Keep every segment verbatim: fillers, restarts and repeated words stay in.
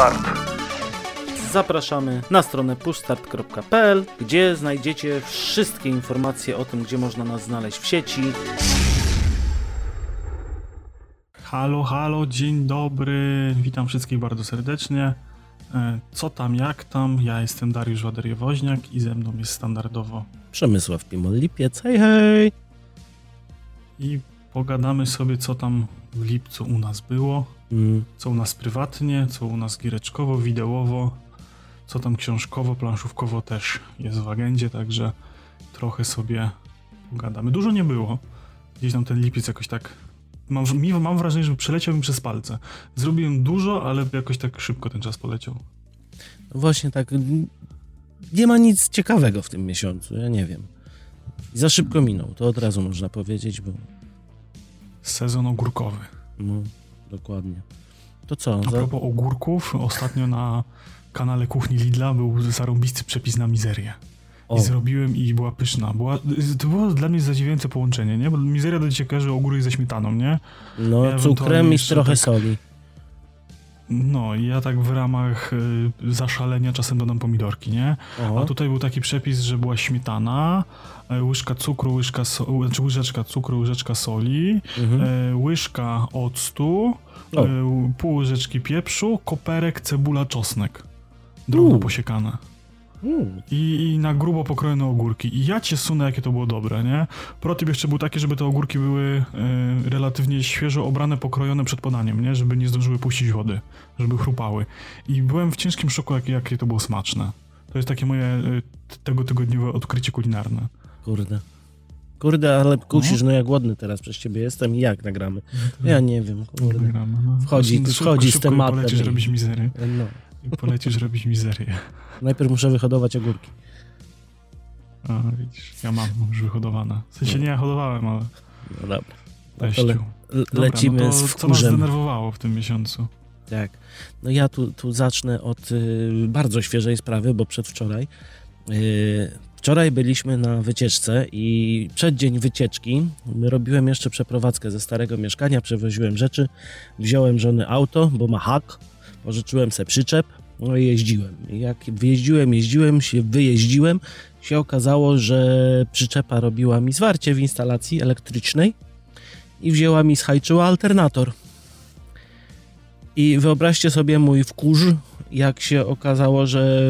Start. Zapraszamy na stronę pushstart kropka p l, gdzie znajdziecie wszystkie informacje o tym, gdzie można nas znaleźć w sieci. Halo, halo, dzień dobry. Witam wszystkich bardzo serdecznie. Co tam, jak tam? Ja jestem Dariusz Władywoźniak i ze mną jest standardowo Przemysław Pimolipiec. Hej, hej! I pogadamy sobie, co tam w lipcu u nas było, mm. co u nas prywatnie, co u nas giereczkowo, wideowo, co tam książkowo, planszówkowo też jest w agendzie, także trochę sobie pogadamy. Dużo nie było. Gdzieś tam ten lipiec jakoś tak... Mam, mam wrażenie, że przeleciał mi przez palce. Zrobiłem dużo, ale jakoś tak szybko ten czas poleciał. No właśnie tak. Nie ma nic ciekawego w tym miesiącu, ja nie wiem. Za szybko minął, to od razu można powiedzieć, bo... Sezon ogórkowy. No, dokładnie. To co? A propos za... ogórków, ostatnio na kanale Kuchni Lidla był zarąbisty przepis na mizerię. O. I zrobiłem i była pyszna. Była, to było dla mnie zadziwiające połączenie, nie? Bo mizeria do dzisiaj kojarzy ogórek ze śmietaną, nie? No, ja cukrem i trochę tak, soli. No, ja tak w ramach y, zaszalenia czasem dodam pomidorki, nie? Aha. A tutaj był taki przepis, że była śmietana, łyżka cukru, łyżka so- znaczy łyżeczka cukru, łyżeczka soli, mhm. y, łyżka octu, y, pół łyżeczki pieprzu, koperek, cebula, czosnek. Drobno U. posiekane. Mm. I, I na grubo pokrojone ogórki. I ja cię sunę, jakie to było dobre, nie? Protip jeszcze był taki, żeby te ogórki były y, relatywnie świeżo obrane, pokrojone przed podaniem, nie? Żeby nie zdążyły puścić wody, żeby chrupały. I byłem w ciężkim szoku, jakie, jakie to było smaczne. To jest takie moje y, tego tygodniowe odkrycie kulinarne. Kurde. Kurde, ale kusisz, no, no ja głodny teraz przez ciebie jestem i jak nagramy? Ja nie wiem, kurde. Nagramy, no. Wchodzi, no, wchodzi z tematem. Szybko polecisz robić mizerię. No. I polecisz robić mizerię. Najpierw muszę wyhodować ogórki. A, widzisz, ja mam już wyhodowane. W sensie nie ja hodowałem, ale... No dobra. Teściu. Le- le- lecimy dobra, no to, z wkurzem. Co nas zdenerwowało w tym miesiącu? Tak. No ja tu, tu zacznę od y, bardzo świeżej sprawy, bo przedwczoraj... Y, wczoraj byliśmy na wycieczce i przeddzień wycieczki robiłem jeszcze przeprowadzkę ze starego mieszkania, przewoziłem rzeczy, wziąłem żony auto, bo ma hak. Pożyczyłem se przyczep, no i jeździłem. Jak jeździłem, jeździłem, się wyjeździłem, się okazało, że przyczepa robiła mi zwarcie w instalacji elektrycznej i wzięła mi, schajczyła alternator. I wyobraźcie sobie mój wkurz, jak się okazało, że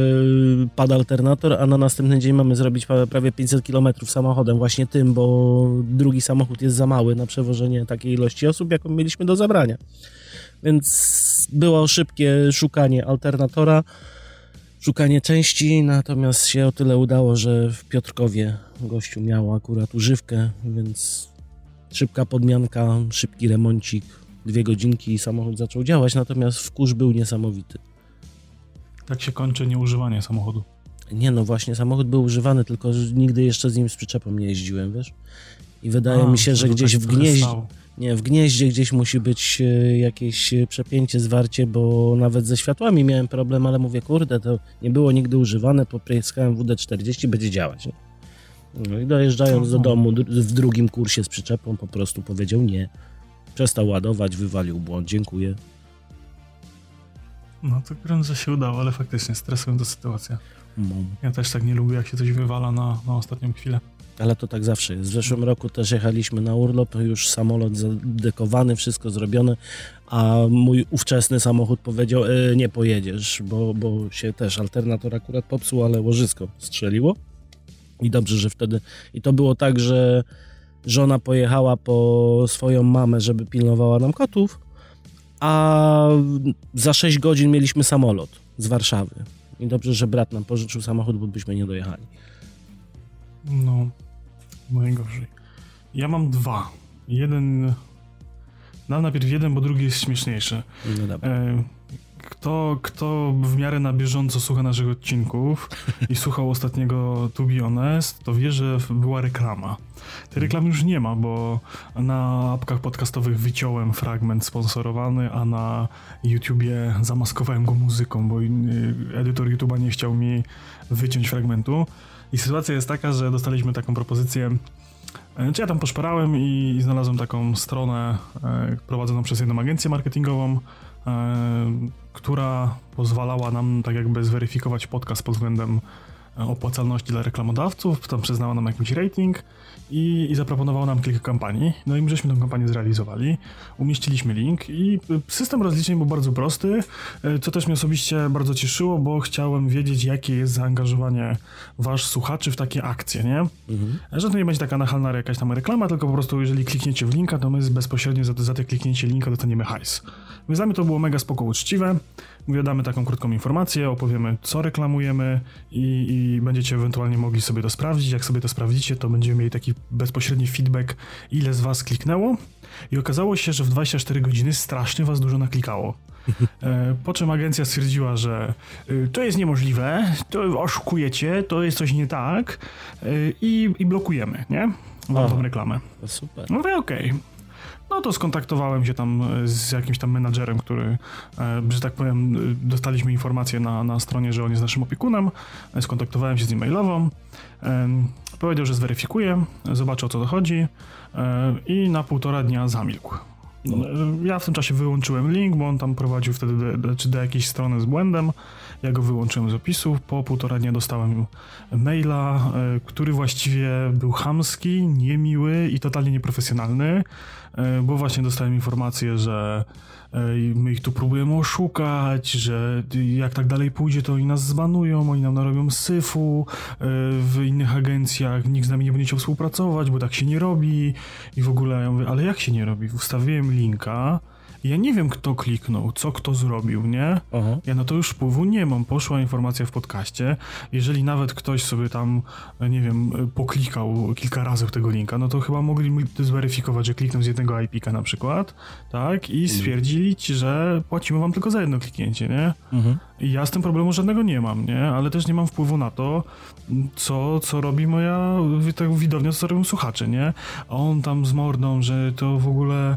pada alternator, a na następny dzień mamy zrobić prawie pięćset kilometrów samochodem, właśnie tym, bo drugi samochód jest za mały na przewożenie takiej ilości osób, jaką mieliśmy do zabrania. Więc było szybkie szukanie alternatora, szukanie części, natomiast się o tyle udało, że w Piotrkowie gościu miał akurat używkę, więc szybka podmianka, szybki remoncik, dwie godzinki i samochód zaczął działać, natomiast wkurz był niesamowity. Tak się kończy nieużywanie samochodu. Nie no właśnie, samochód był używany, tylko nigdy jeszcze z nim z przyczepą nie jeździłem, wiesz? I wydaje A, mi się, że gdzieś w gnieździe... Nie, w gnieździe gdzieś musi być jakieś przepięcie, zwarcie, bo nawet ze światłami miałem problem, ale mówię, kurde, to nie było nigdy używane, popryskałem W D czterdzieści, będzie działać. Nie? No i dojeżdżając do domu w drugim kursie z przyczepą, po prostu powiedział nie. Przestał ładować, wywalił błąd, dziękuję. No to kręcę się udało, ale faktycznie stresująca sytuacja. Mam. Ja też tak nie lubię, jak się coś wywala na, na ostatnią chwilę. Ale to tak zawsze jest. W zeszłym roku też jechaliśmy na urlop, już samolot zadekowany, wszystko zrobione, a mój ówczesny samochód powiedział, e, nie pojedziesz, bo, bo się też alternator akurat popsuł, ale łożysko strzeliło i dobrze, że wtedy... I to było tak, że żona pojechała po swoją mamę, żeby pilnowała nam kotów, a za sześć godzin mieliśmy samolot z Warszawy. I dobrze, że brat nam pożyczył samochód, bo byśmy nie dojechali. No, najgorzej. Ja mam dwa. Jeden... No, najpierw jeden, bo drugi jest śmieszniejszy. No dobra. Kto, kto w miarę na bieżąco słucha naszych odcinków i słuchał ostatniego To Be Honest, to wie, że była reklama. Tej reklamy już nie ma, bo na apkach podcastowych wyciąłem fragment sponsorowany, a na YouTubie zamaskowałem go muzyką, bo edytor YouTube'a nie chciał mi wyciąć fragmentu. I sytuacja jest taka, że dostaliśmy taką propozycję, znaczy ja tam poszperałem i, i znalazłem taką stronę e, prowadzoną przez jedną agencję marketingową, e, która pozwalała nam tak jakby zweryfikować podcast pod względem opłacalności dla reklamodawców, tam przyznała nam jakiś rating i, i zaproponowała nam kilka kampanii. No i my żeśmy tę kampanię zrealizowali, umieściliśmy link i system rozliczeń był bardzo prosty, co też mnie osobiście bardzo cieszyło, bo chciałem wiedzieć, jakie jest zaangażowanie wasz słuchaczy w takie akcje, nie? Mhm. Że to nie będzie taka nachalna jakaś tam reklama, tylko po prostu jeżeli klikniecie w linka, to my bezpośrednio za, za te kliknięcie linka dostaniemy hajs. Więc dla mnie to było mega spoko, uczciwe. Mówię, damy taką krótką informację, opowiemy, co reklamujemy i, i będziecie ewentualnie mogli sobie to sprawdzić. Jak sobie to sprawdzicie, to będziemy mieli taki bezpośredni feedback, ile z was kliknęło. I okazało się, że w dwadzieścia cztery godziny strasznie was dużo naklikało. Po czym agencja stwierdziła, że to jest niemożliwe, to oszukujecie, to jest coś nie tak i, i blokujemy, nie? Wam tą reklamę. To super. Mówię, okej. Okay. No to skontaktowałem się tam z jakimś tam menadżerem, który, że tak powiem, dostaliśmy informację na, na stronie, że on jest naszym opiekunem. Skontaktowałem się z nim mailową. Powiedział, że zweryfikuje, zobaczy o co to chodzi i na półtora dnia zamilkł. Ja w tym czasie wyłączyłem link, bo on tam prowadził wtedy do, do, do jakiejś strony z błędem. Ja go wyłączyłem z opisu. Po półtora dnia dostałem maila, który właściwie był chamski, niemiły i totalnie nieprofesjonalny, bo właśnie dostałem informację, że my ich tu próbujemy oszukać, że jak tak dalej pójdzie, to oni nas zbanują, oni nam narobią syfu, w innych agencjach nikt z nami nie będzie chciał współpracować, bo tak się nie robi i w ogóle. Ja mówię, ale jak się nie robi? Wstawiłem linka, ja nie wiem, kto kliknął, co kto zrobił, nie? Aha. Ja na to już wpływu nie mam. Poszła informacja w podcaście. Jeżeli nawet ktoś sobie tam, nie wiem, poklikał kilka razy w tego linka, no to chyba mogli zweryfikować, że kliknął z jednego I P-ka na przykład, tak? I stwierdzić, że płacimy wam tylko za jedno kliknięcie, nie? Mhm. I ja z tym problemu żadnego nie mam, nie? Ale też nie mam wpływu na to, co, co robi moja tak widownia, co robią słuchacze, nie? A on tam z mordą, że to w ogóle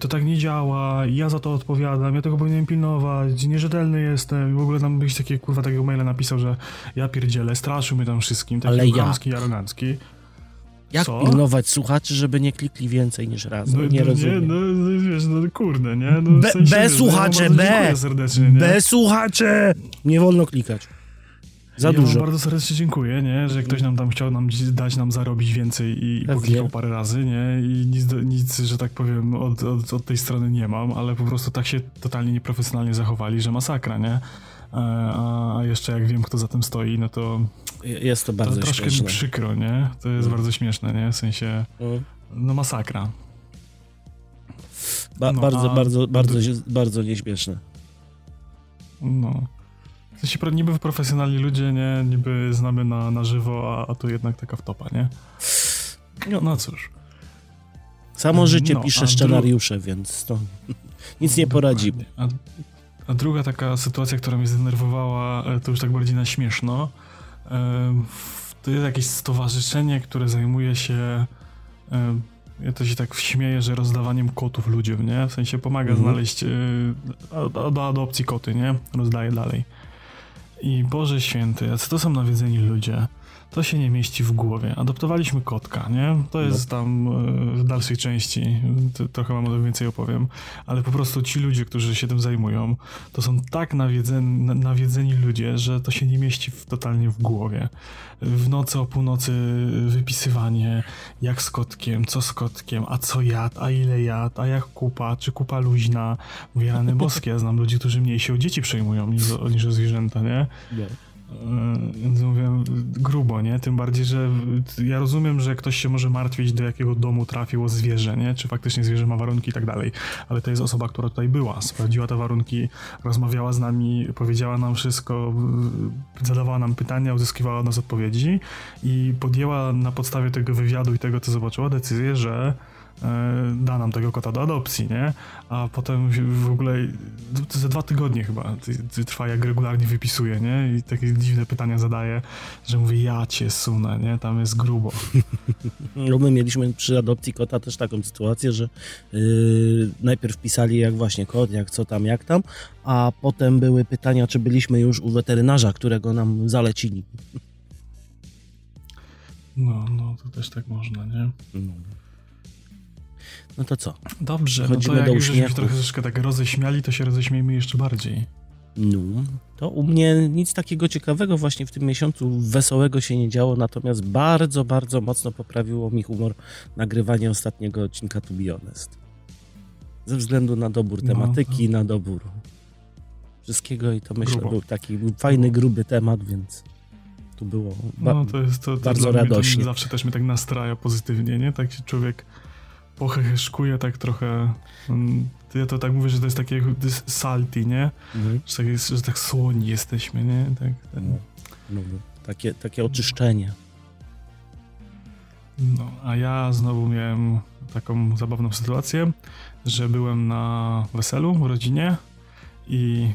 to tak nie działa, ja za to odpowiadam, ja tego powinienem pilnować, nierzetelny jestem i w ogóle tam byś takie, kurwa, takiego maila napisał, że ja pierdzielę, straszył mnie tam wszystkim, taki chamski i arogancki. Jak Co? pilnować słuchaczy, żeby nie klikli więcej niż raz? No, nie no, rozumiem. Nie, no, wiesz, no kurde, nie? No, be, w sensie, be słuchacze, no, be! Serdecznie, nie? Be słuchacze! Nie wolno klikać. Za ja dużo. Bardzo serdecznie dziękuję, nie? Że ktoś nam tam chciał nam dać nam zarobić więcej i, i poklikał parę razy, nie? I nic, nic że tak powiem, od, od, od tej strony nie mam, ale po prostu tak się totalnie nieprofesjonalnie zachowali, że masakra, nie? A, a jeszcze jak wiem, kto za tym stoi, no to... Jest to bardzo to troszkę śmieszne. Troszkę mi przykro, nie? To jest mm. bardzo śmieszne, nie? W sensie, no masakra. Ba- no, bardzo, a... bardzo, bardzo, bardzo nieśmieszne. No... W sensie niby profesjonalni ludzie, nie? Niby znamy na, na żywo, a, a tu jednak taka wtopa, nie? No, no cóż. Samo życie no, pisze scenariusze, dru- więc to nic nie poradzimy. A, a druga taka sytuacja, która mnie zdenerwowała, to już tak bardziej na śmieszno, to jest jakieś stowarzyszenie, które zajmuje się... Ja to się tak śmieję, że rozdawaniem kotów ludziom, nie? W sensie pomaga mhm. znaleźć do adopcji koty, nie? Rozdaje dalej. I Boże Święty, a co to są nawiedzeni ludzie? To się nie mieści w głowie. Adoptowaliśmy kotka, nie? To jest tam w dalszej części, trochę mam o tym więcej opowiem, ale po prostu ci ludzie, którzy się tym zajmują, to są tak nawiedzeni, nawiedzeni ludzie, że to się nie mieści w, totalnie w głowie. W nocy o północy wypisywanie, jak z kotkiem, co z kotkiem, a co jad, a ile jad, a jak kupa, czy kupa luźna. Mówię, rany boskie, ja znam ludzi, którzy mniej się o dzieci przejmują niż o, niż o zwierzęta, nie? Więc mówię, grubo, nie? Tym bardziej, że ja rozumiem, że ktoś się może martwić, do jakiego domu trafiło zwierzę, nie? Czy faktycznie zwierzę ma warunki i tak dalej. Ale to jest osoba, która tutaj była, sprawdziła te warunki, rozmawiała z nami, powiedziała nam wszystko, zadawała nam pytania, uzyskiwała od nas odpowiedzi i podjęła na podstawie tego wywiadu i tego, co zobaczyła, decyzję, że da nam tego kota do adopcji, nie? A potem w ogóle za dwa tygodnie chyba trwa, jak regularnie wypisuje, nie? I takie dziwne pytania zadaje, że mówi, ja cię sunę, nie? Tam jest grubo. No my mieliśmy przy adopcji kota też taką sytuację, że yy, najpierw pisali jak właśnie kot, jak co tam, jak tam, a potem były pytania, czy byliśmy już u weterynarza, którego nam zalecili. No, no, to też tak można, nie? No. No to co? Dobrze, chodzimy no to jak do już trochę troszeczkę tak roześmiali, to się roześmiejmy jeszcze bardziej. No, to u mnie nic takiego ciekawego właśnie w tym miesiącu wesołego się nie działo, natomiast bardzo, bardzo mocno poprawiło mi humor nagrywanie ostatniego odcinka To Be Honest. Ze względu na dobór tematyki, no, na dobór wszystkiego i to myślę grubo. Był taki fajny, gruby temat, więc tu było ba- no, to jest, to, to bardzo radośnie. To zawsze też mnie tak nastraja pozytywnie, nie? Tak się człowiek pochecheszkuje tak trochę... Um... Ja to tak mówię, że to jest takie salty, nie? Mhm. Że, tak jest, że tak słoni jesteśmy, nie? Tak, tak. No, no, takie, takie oczyszczenie. No, a ja znowu miałem taką zabawną sytuację, że byłem na weselu w rodzinie i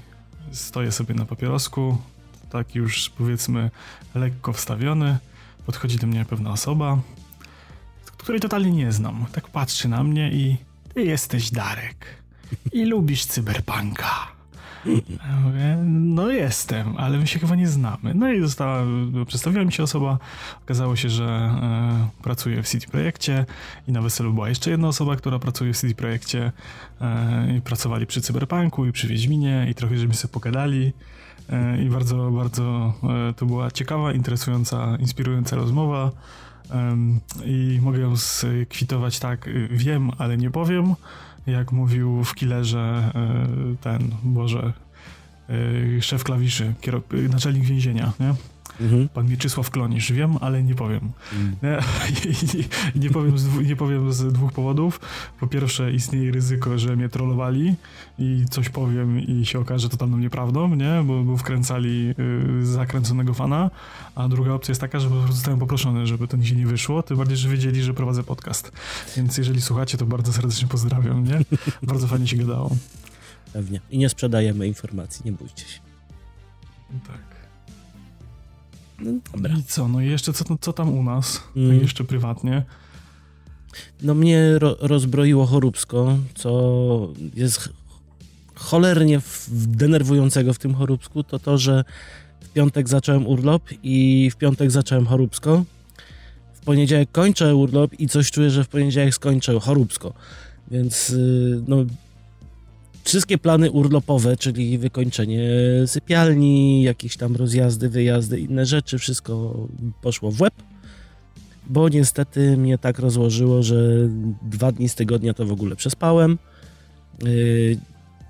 stoję sobie na papierosku, tak już powiedzmy lekko wstawiony. Podchodzi do mnie pewna osoba, której totalnie nie znam. Tak patrzy na mnie i ty jesteś Darek. I lubisz cyberpunka. Ja mówię, no jestem, ale my się chyba nie znamy. No i została, przedstawiła mi się osoba. Okazało się, że e, pracuje w City Projekcie i na weselu była jeszcze jedna osoba, która pracuje w City Projekcie e, i pracowali przy cyberpunku i przy Wiedźminie i trochę żeśmy sobie pogadali e, i bardzo, bardzo e, to była ciekawa, interesująca, inspirująca rozmowa. I mogę ją skwitować tak, wiem, ale nie powiem, jak mówił w Killerze ten, Boże, szef klawiszy, kierow- naczelnik więzienia, nie? Mhm. Pan Mieczysław Klonisz, wiem, ale nie powiem. Mhm. Nie? I nie, powiem z dwu, nie powiem z dwóch powodów. Po pierwsze, istnieje ryzyko, że mnie trollowali i coś powiem i się okaże totalną nieprawdą, nie? Bo, bo wkręcali y, zakręconego fana. A druga opcja jest taka, że zostałem poproszony, żeby to nigdzie nie wyszło, tym bardziej, że wiedzieli, że prowadzę podcast. Więc jeżeli słuchacie, to bardzo serdecznie pozdrawiam, nie? Bardzo fajnie się gadało. Pewnie. I nie sprzedajemy informacji, nie bójcie się. Tak. No, dobra. I co, no i jeszcze co, co tam u nas, mm. tak jeszcze prywatnie? No mnie ro- rozbroiło choróbsko, co jest cholernie f- denerwującego w tym choróbsku, to to, że w piątek zacząłem urlop i w piątek zacząłem choróbsko, w poniedziałek kończę urlop i coś czuję, że w poniedziałek skończę choróbsko, więc yy, no... Wszystkie plany urlopowe, czyli wykończenie sypialni, jakieś tam rozjazdy, wyjazdy, inne rzeczy, wszystko poszło w łeb, bo niestety mnie tak rozłożyło, że dwa dni z tygodnia to w ogóle przespałem. Yy,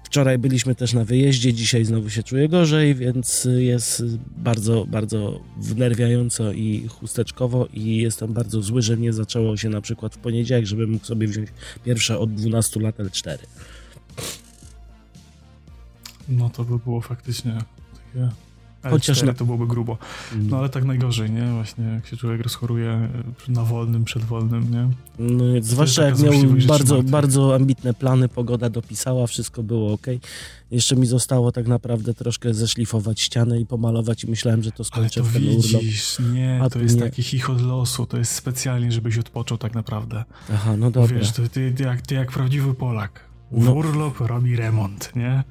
wczoraj byliśmy też na wyjeździe, dzisiaj znowu się czuję gorzej, więc jest bardzo, bardzo wnerwiająco i chusteczkowo i jestem bardzo zły, że nie zaczęło się na przykład w poniedziałek, żebym mógł sobie wziąć pierwsze od dwunastu lat el cztery. No to by było faktycznie takie... Chociaż na... to byłoby grubo. No ale tak najgorzej, nie? Właśnie jak się człowiek rozchoruje na wolnym, przed wolnym, nie? No, zwłaszcza jak miał bardzo, bardzo ambitne plany, pogoda dopisała, wszystko było okej. Okay. Jeszcze mi zostało tak naprawdę troszkę zeszlifować ścianę i pomalować i myślałem, że to skończę w ten urlop. Ale to widzisz, nie, A to jest nie. taki chichot losu, to jest specjalnie, żebyś odpoczął tak naprawdę. Aha, no dobra. Wiesz, to ty, ty, jak, ty jak prawdziwy Polak, w no. urlop robi remont, nie?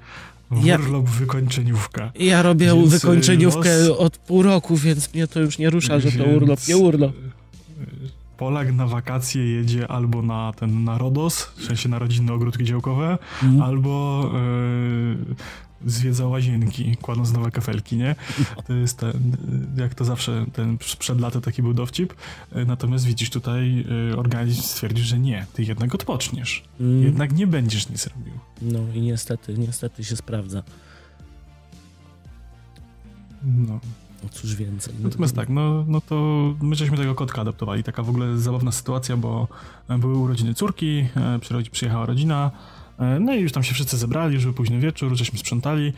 Ja, urlop, wykończeniówka. Ja robię więc wykończeniówkę los, od pół roku, więc mnie to już nie rusza, że to urlop, nie urlop. Polak na wakacje jedzie albo na ten, na Rodos, w sensie na rodzinne ogródki działkowe, mm. albo y, zwiedza łazienki, kładąc nowe kafelki, nie? To jest ten, jak to zawsze, ten przed laty taki był dowcip. Natomiast widzisz tutaj, y, organizm stwierdził, że nie, ty jednak odpoczniesz. Mm. Jednak nie będziesz nic robił. No i niestety, niestety się sprawdza. No. No cóż więcej. Natomiast tak, no, no to my żeśmy tego kotka adoptowali. Taka w ogóle zabawna sytuacja, bo były urodziny córki, przyjechała rodzina, no i już tam się wszyscy zebrali, już był późny wieczór, żeśmy sprzątali,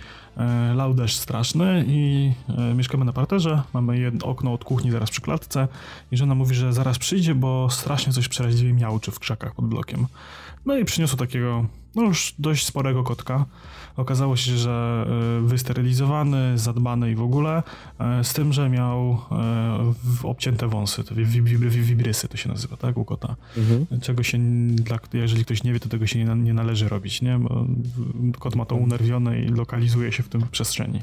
lał deszcz straszny i mieszkamy na parterze, mamy jedno okno od kuchni zaraz przy klatce i żona mówi, że zaraz przyjdzie, bo strasznie coś przeraźliwie miauczy w krzakach pod blokiem. No i przyniosło takiego, no już dość sporego kotka. Okazało się, że wysterylizowany, zadbany i w ogóle, z tym, że miał obcięte wąsy, to wibrysy to się nazywa, tak, u kota. Mhm. Czego się, jeżeli ktoś nie wie, to tego się nie, nie należy robić, nie? Bo kot ma to unerwione i lokalizuje się w tym przestrzeni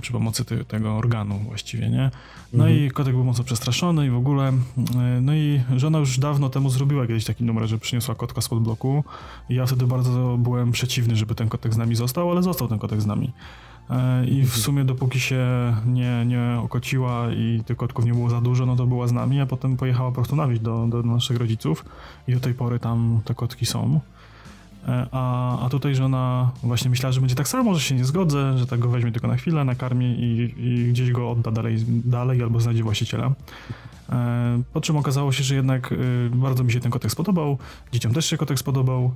przy pomocy te, tego organu właściwie, nie? No mhm. i kotek był mocno przestraszony i w ogóle, no i żona już dawno temu zrobiła kiedyś taki numer, że przyniosła kotka spod bloku i ja wtedy bardzo byłem przeciwny, żeby ten kotek z nami został, ale został ten kotek z nami. i w sumie dopóki się nie, nie okociła i tych kotków nie było za dużo, no to była z nami, a potem pojechała po prostu na wieś do, do naszych rodziców i do tej pory tam te kotki są. A, a tutaj żona właśnie myślała, że będzie tak samo, że się nie zgodzę, że tak go weźmie tylko na chwilę, nakarmi i, i gdzieś go odda dalej, dalej albo znajdzie właściciela. Po czym okazało się, że jednak bardzo mi się ten kotek spodobał, dzieciom też się kotek spodobał,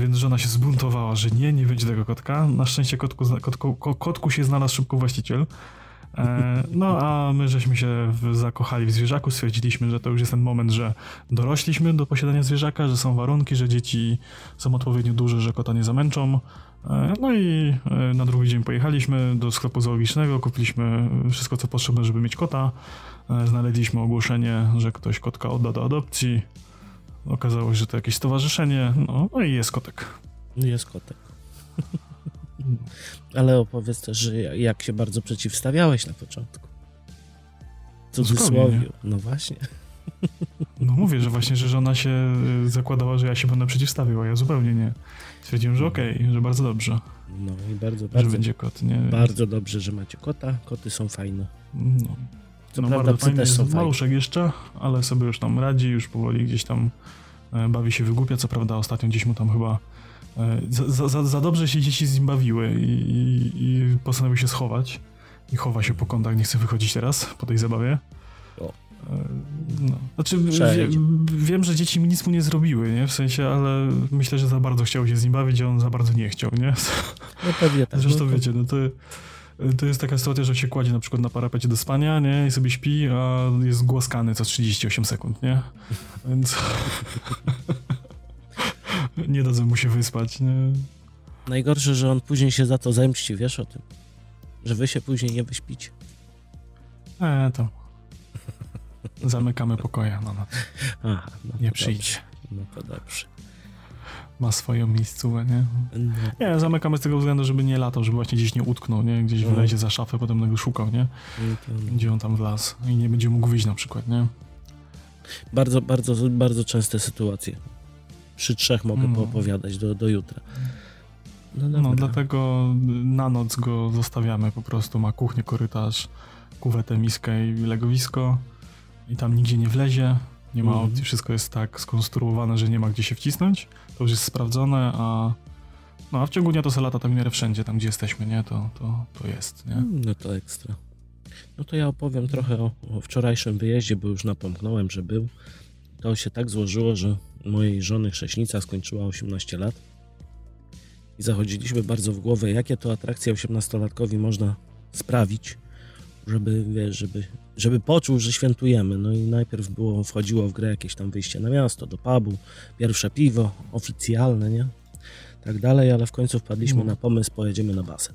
więc żona się zbuntowała, że nie, nie będzie tego kotka. Na szczęście kotku, kotku, kotku się znalazł szybko właściciel. No a my żeśmy się zakochali w zwierzaku, stwierdziliśmy, że to już jest ten moment, że dorośliśmy do posiadania zwierzaka, że są warunki, że dzieci są odpowiednio duże, że kota nie zamęczą. No i na drugi dzień pojechaliśmy do sklepu zoologicznego, kupiliśmy wszystko co potrzebne, żeby mieć kota. Znaleźliśmy ogłoszenie, że ktoś kotka odda do adopcji. Okazało się, że to jakieś stowarzyszenie, no, no i jest kotek. Jest kotek. Ale opowiedz też, że jak się bardzo przeciwstawiałeś na początku. W cudzysłowie. No właśnie. No mówię, że właśnie, że żona się zakładała, że ja się będę przeciwstawił, a ja zupełnie nie. Stwierdziłem, że okej, okay, że bardzo dobrze. No i bardzo, bardzo. Że będzie kot, nie? Bardzo dobrze, że macie kota. Koty są fajne. No. Co no prawda, bardzo fajnie, jest maluszek jeszcze, ale sobie już tam radzi, już powoli gdzieś tam bawi się, wygłupia. Co prawda ostatnio gdzieś mu tam chyba za, za, za dobrze się dzieci z nim bawiły i, i, i postanowił się schować. I chowa się po kątach, nie chce wychodzić teraz po tej zabawie. O. No. Znaczy wie, wiem, że dzieci mi nic mu nie zrobiły, nie? W sensie, ale myślę, że za bardzo chciał się z nim bawić, a on za bardzo nie chciał, nie? No pewnie tak. Zresztą no, wiecie, no to... To jest taka sytuacja, że się kładzie na przykład na parapecie do spania, nie? I sobie śpi, a jest głaskany co trzydzieści osiem sekund, nie? Więc nie dadzą mu się wyspać, nie? Najgorsze, że on później się za to zemści, wiesz o tym? Że wy się później nie wyśpicie. Eee, to zamykamy pokoje na noc. Aha, no nie przyjdzie. No to dobrze. Ma swoją miejscówę, nie? Nie, zamykamy z tego względu, żeby nie latał, żeby właśnie gdzieś nie utknął, nie? Gdzieś wylezie za szafę, potem go szukał, nie? Gdzie on tam wlazł i nie będzie mógł wyjść na przykład, nie? Bardzo, bardzo, bardzo częste sytuacje. Przy trzech mogę no. poopowiadać do, do jutra. No, no dlatego na noc go zostawiamy po prostu. Ma kuchnię, korytarz, kuwetę, miskę i legowisko i tam nigdzie nie wlezie. Nie ma opcji, wszystko jest tak skonstruowane, że nie ma gdzie się wcisnąć. To już jest sprawdzone, a, no, a w ciągu dnia to se lata tam nie wszędzie, tam gdzie jesteśmy, nie? To, to, to jest, nie? No to ekstra. No to ja opowiem trochę o, o wczorajszym wyjeździe, bo już napomknąłem, że był. To się tak złożyło, że mojej żony chrześnica skończyła osiemnaście lat i zachodziliśmy bardzo w głowę, jakie to atrakcje osiemnastolatkowi można sprawić, żeby, wiesz, żeby, żeby poczuł, że świętujemy. No i najpierw było, wchodziło w grę jakieś tam wyjście na miasto, do pubu, pierwsze piwo, oficjalne, nie? Tak dalej, ale w końcu wpadliśmy na pomysł, pojedziemy na basen.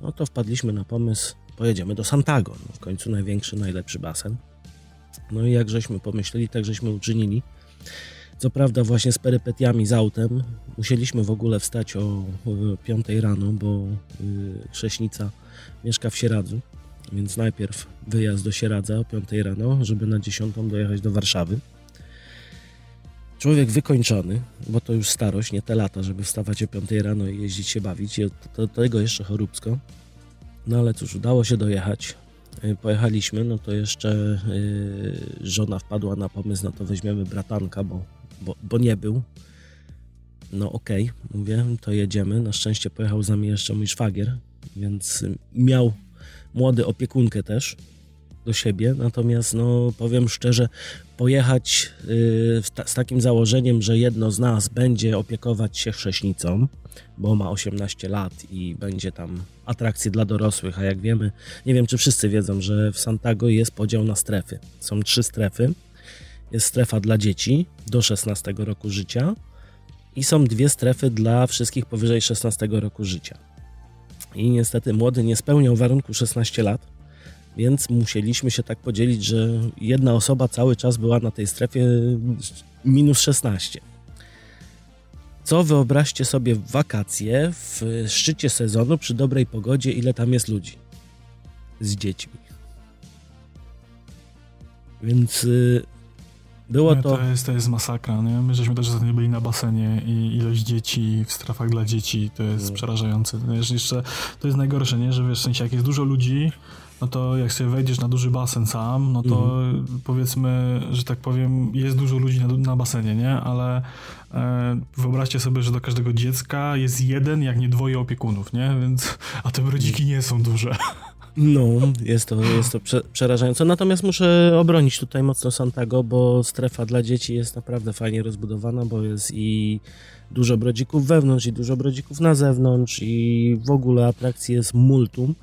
No to wpadliśmy na pomysł, pojedziemy do Suntago, no w końcu największy, najlepszy basen. No i jak żeśmy pomyśleli, tak żeśmy uczynili. Co prawda właśnie z perypetiami z autem musieliśmy w ogóle wstać o piątej rano, bo chrześnica mieszka w Sieradzu. Więc najpierw wyjazd do Sieradza o piątej rano, żeby na dziesiątą dojechać do Warszawy. Człowiek wykończony, bo to już starość, nie te lata, żeby wstawać o piątej rano i jeździć się bawić. I do tego jeszcze choróbsko. No ale cóż, udało się dojechać. Pojechaliśmy, no to jeszcze yy, żona wpadła na pomysł, no to weźmiemy bratanka, bo, bo, bo nie był. No okej, okay, mówię, to jedziemy. Na szczęście pojechał z nami jeszcze mój szwagier, więc miał młody opiekunkę też do siebie, natomiast no powiem szczerze, pojechać yy, ta, z takim założeniem, że jedno z nas będzie opiekować się chrześnicą, bo ma osiemnaście lat i będzie tam atrakcje dla dorosłych, a jak wiemy, nie wiem czy wszyscy wiedzą, że w Suntago jest podział na strefy. Są trzy strefy. Jest strefa dla dzieci do szesnastego roku życia i są dwie strefy dla wszystkich powyżej szesnastego roku życia. I niestety młody nie spełniał warunku szesnaście lat, więc musieliśmy się tak podzielić, że jedna osoba cały czas była na tej strefie minus szesnaście. Co wyobraźcie sobie w wakacje, w szczycie sezonu, przy dobrej pogodzie, ile tam jest ludzi z dziećmi. Więc Było nie, to... To, jest, to jest masakra, nie? My żeśmy też ostatnio byli na basenie i ilość dzieci w strefach dla dzieci to jest nie. przerażające. Wiesz, jeszcze to jest najgorsze, nie? Że wiesz, w sensie jak jest dużo ludzi, no to jak sobie wejdziesz na duży basen sam, no to mhm. powiedzmy, że tak powiem, jest dużo ludzi na, na basenie, nie? Ale e, wyobraźcie sobie, że do każdego dziecka jest jeden, jak nie dwoje opiekunów, nie? Więc, a te rodziki nie są duże. No, jest to, jest to prze, przerażające. Natomiast muszę obronić tutaj mocno Suntago, bo strefa dla dzieci jest naprawdę fajnie rozbudowana, bo jest i dużo brodzików wewnątrz, i dużo brodzików na zewnątrz, i w ogóle atrakcji jest multum.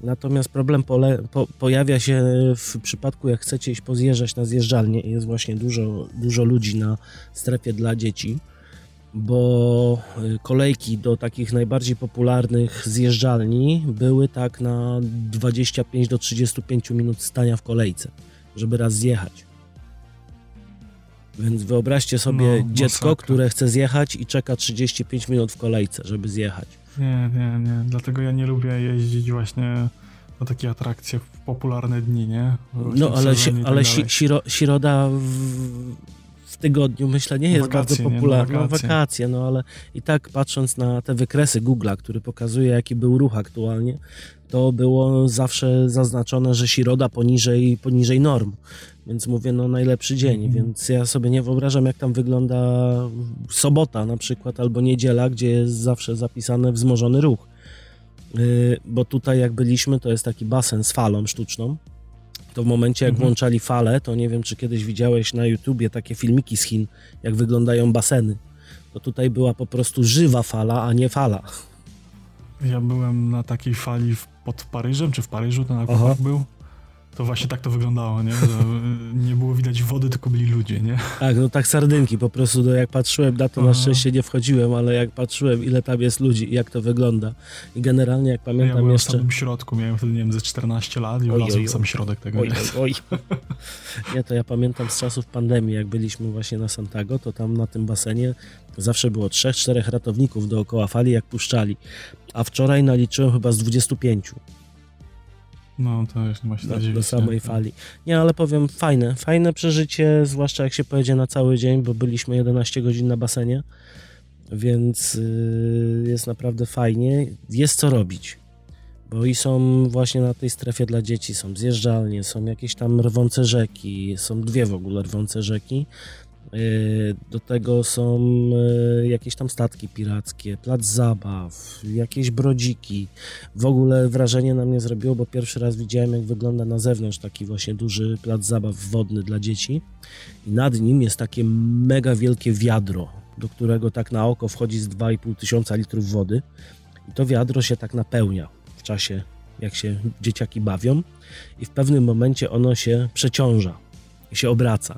Natomiast problem pole, po, pojawia się w przypadku, jak chcecie iść pozjeżdżać na zjeżdżalnię i jest właśnie dużo, dużo ludzi na strefie dla dzieci, bo kolejki do takich najbardziej popularnych zjeżdżalni były tak na dwadzieścia pięć do trzydziestu pięciu minut stania w kolejce, żeby raz zjechać. Więc wyobraźcie sobie no, dziecko, masakra. które chce zjechać i czeka trzydzieści pięć minut w kolejce, żeby zjechać. Nie, nie, nie. Dlatego ja nie lubię jeździć właśnie na takie atrakcje w popularne dni, nie? Właśnie no, ale, si- ale si- siro- środa w, w tygodniu, myślę, nie jest wakacje, bardzo popularna. Nie, no, wakacje. wakacje, no ale i tak patrząc na te wykresy Google'a, który pokazuje, jaki był ruch aktualnie, to było zawsze zaznaczone, że środa poniżej, poniżej norm. Więc mówię, no najlepszy dzień, mm. więc ja sobie nie wyobrażam, jak tam wygląda sobota na przykład, albo niedziela, gdzie jest zawsze zapisany wzmożony ruch. Yy, bo tutaj jak byliśmy, to jest taki basen z falą sztuczną, to w momencie jak mm-hmm. włączali falę, to nie wiem, czy kiedyś widziałeś na YouTubie takie filmiki z Chin, jak wyglądają baseny. To tutaj była po prostu żywa fala, a nie fala. Ja byłem na takiej fali pod Paryżem, czy w Paryżu to na górach był? To właśnie tak to wyglądało, nie? Że nie było widać wody, tylko byli ludzie, nie? Tak, no tak sardynki po prostu, no jak patrzyłem na to, na szczęście nie wchodziłem, ale jak patrzyłem, ile tam jest ludzi i jak to wygląda. I generalnie, jak pamiętam, ja byłem jeszcze... w samym środku, miałem wtedy, nie wiem, ze czternaście lat i wlazłem w sam środek tego. Oj, oj, oj. Nie, to ja pamiętam z czasów pandemii, jak byliśmy właśnie na Suntago, to tam na tym basenie zawsze było trzech, czterech ratowników dookoła fali, jak puszczali. A wczoraj naliczyłem chyba z dwudziestu pięciu. No, to już nie ma się do, do samej fali. Nie, ale powiem, fajne, fajne przeżycie, zwłaszcza jak się pojedzie na cały dzień, bo byliśmy jedenaście godzin na basenie, więc yy, jest naprawdę fajnie. Jest co robić, bo i są właśnie na tej strefie dla dzieci, są zjeżdżalnie, są jakieś tam rwące rzeki, są dwie w ogóle rwące rzeki. Do tego są jakieś tam statki pirackie, plac zabaw, jakieś brodziki. W ogóle wrażenie na mnie zrobiło, bo pierwszy raz widziałem, jak wygląda na zewnątrz taki właśnie duży plac zabaw wodny dla dzieci i nad nim jest takie mega wielkie wiadro, do którego tak na oko wchodzi z dwa i pół tysiąca litrów wody i to wiadro się tak napełnia w czasie, jak się dzieciaki bawią i w pewnym momencie ono się przeciąża i się obraca.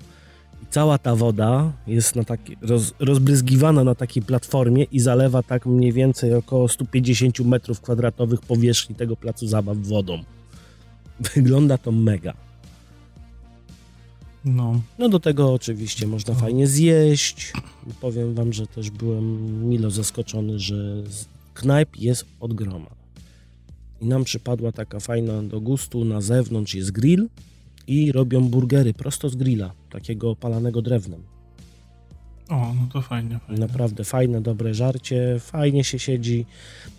Cała ta woda jest na taki, roz, rozbryzgiwana na takiej platformie i zalewa tak mniej więcej około stu pięćdziesięciu metrów kwadratowych powierzchni tego placu zabaw wodą. Wygląda to mega. No, no do tego oczywiście można no. fajnie zjeść. Powiem wam, że też byłem milo zaskoczony, że knajp jest od groma. I nam przypadła taka fajna do gustu, na zewnątrz jest grill. I robią burgery prosto z grilla, takiego opalanego drewnem. O, no to fajnie, fajnie. Naprawdę fajne, dobre żarcie, fajnie się siedzi.